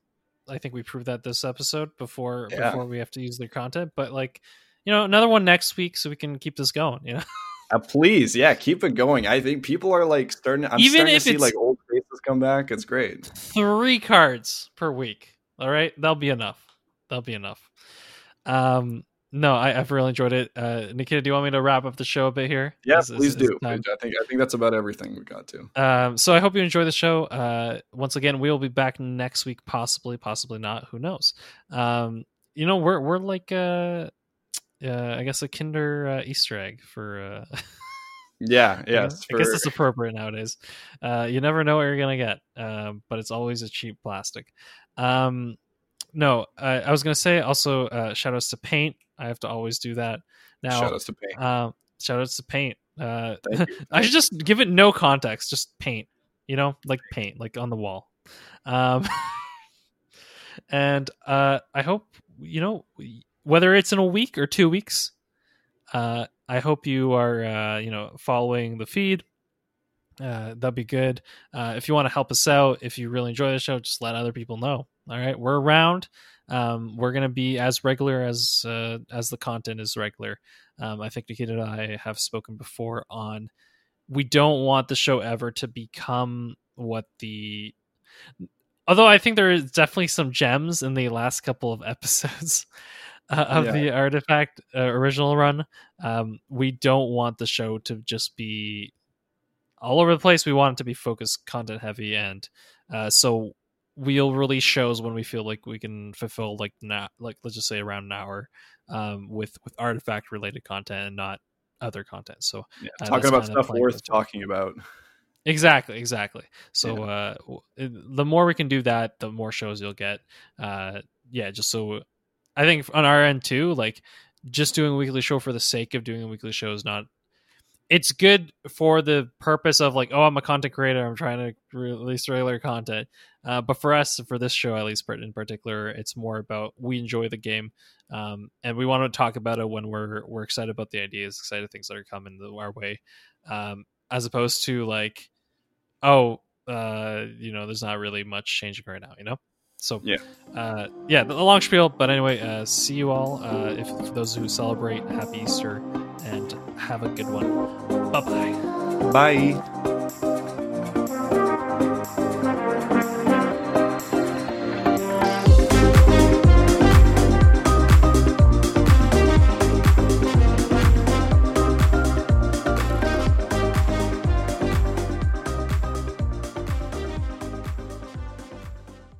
I think we proved that this episode before yeah. before we have to use their content. But, like, you know, another one next week so we can keep this going, you know? Uh, please, yeah, keep it going. I think people are, like, starting, I'm Even starting if to see, like, old faces come back. It's great. Three cards per week. All right? That'll be enough. That'll be enough. Um no, I, I've really enjoyed it. Uh Nikita, do you want me to wrap up the show a bit here? Yeah, it's, please it's, do. It's I think I think that's about everything we got to. Um so I hope you enjoy the show. Uh once again, we will be back next week, possibly, possibly not. Who knows? Um you know, we're we're like uh, uh I guess a Kinder uh, Easter egg for uh Yeah, yeah. For... I guess it's appropriate nowadays. Uh you never know what you're gonna get. Um, but it's always a cheap plastic. Um No, uh, I was going to say also uh, shout outs to Paint. I have to always do that now. Shout outs to Paint. Uh, shout outs to Paint. Uh, I should just give it no context. Just Paint, you know, like paint, like on the wall. Um, and uh, I hope, you know, whether it's in a week or two weeks, uh, I hope you are, uh, you know, following the feed. Uh, that'd be good. Uh, if you want to help us out, if you really enjoy the show, just let other people know. All right, we're around. Um, we're going to be as regular as uh, as the content is regular. Um, I think Nikita and I have spoken before on we don't want the show ever to become what the... Although I think there is definitely some gems in the last couple of episodes uh, of yeah. the Artifact uh, original run. Um, we don't want the show to just be all over the place. We want it to be focused, content heavy, and uh, so... we'll release shows when we feel like we can fulfill like now, like let's just say around an hour um, with, with Artifact related content and not other content. So yeah, uh, talking about stuff worth talking about. Exactly. Exactly. So yeah. uh, the more we can do that, the more shows you'll get. Uh, yeah. Just so I think on our end too, like just doing a weekly show for the sake of doing a weekly show is not, it's good for the purpose of like, oh, I'm a content creator. I'm trying to release regular content. Uh, but for us, for this show, at least in particular, it's more about we enjoy the game. Um, and we want to talk about it when we're we're excited about the ideas, excited things that are coming our way, um, as opposed to like, oh, uh, you know, there's not really much changing right now, you know? So, yeah, uh, yeah, the long spiel. But anyway, uh, see you all. Uh, if for those who celebrate, happy Easter and have a good one. Bye-bye. Bye.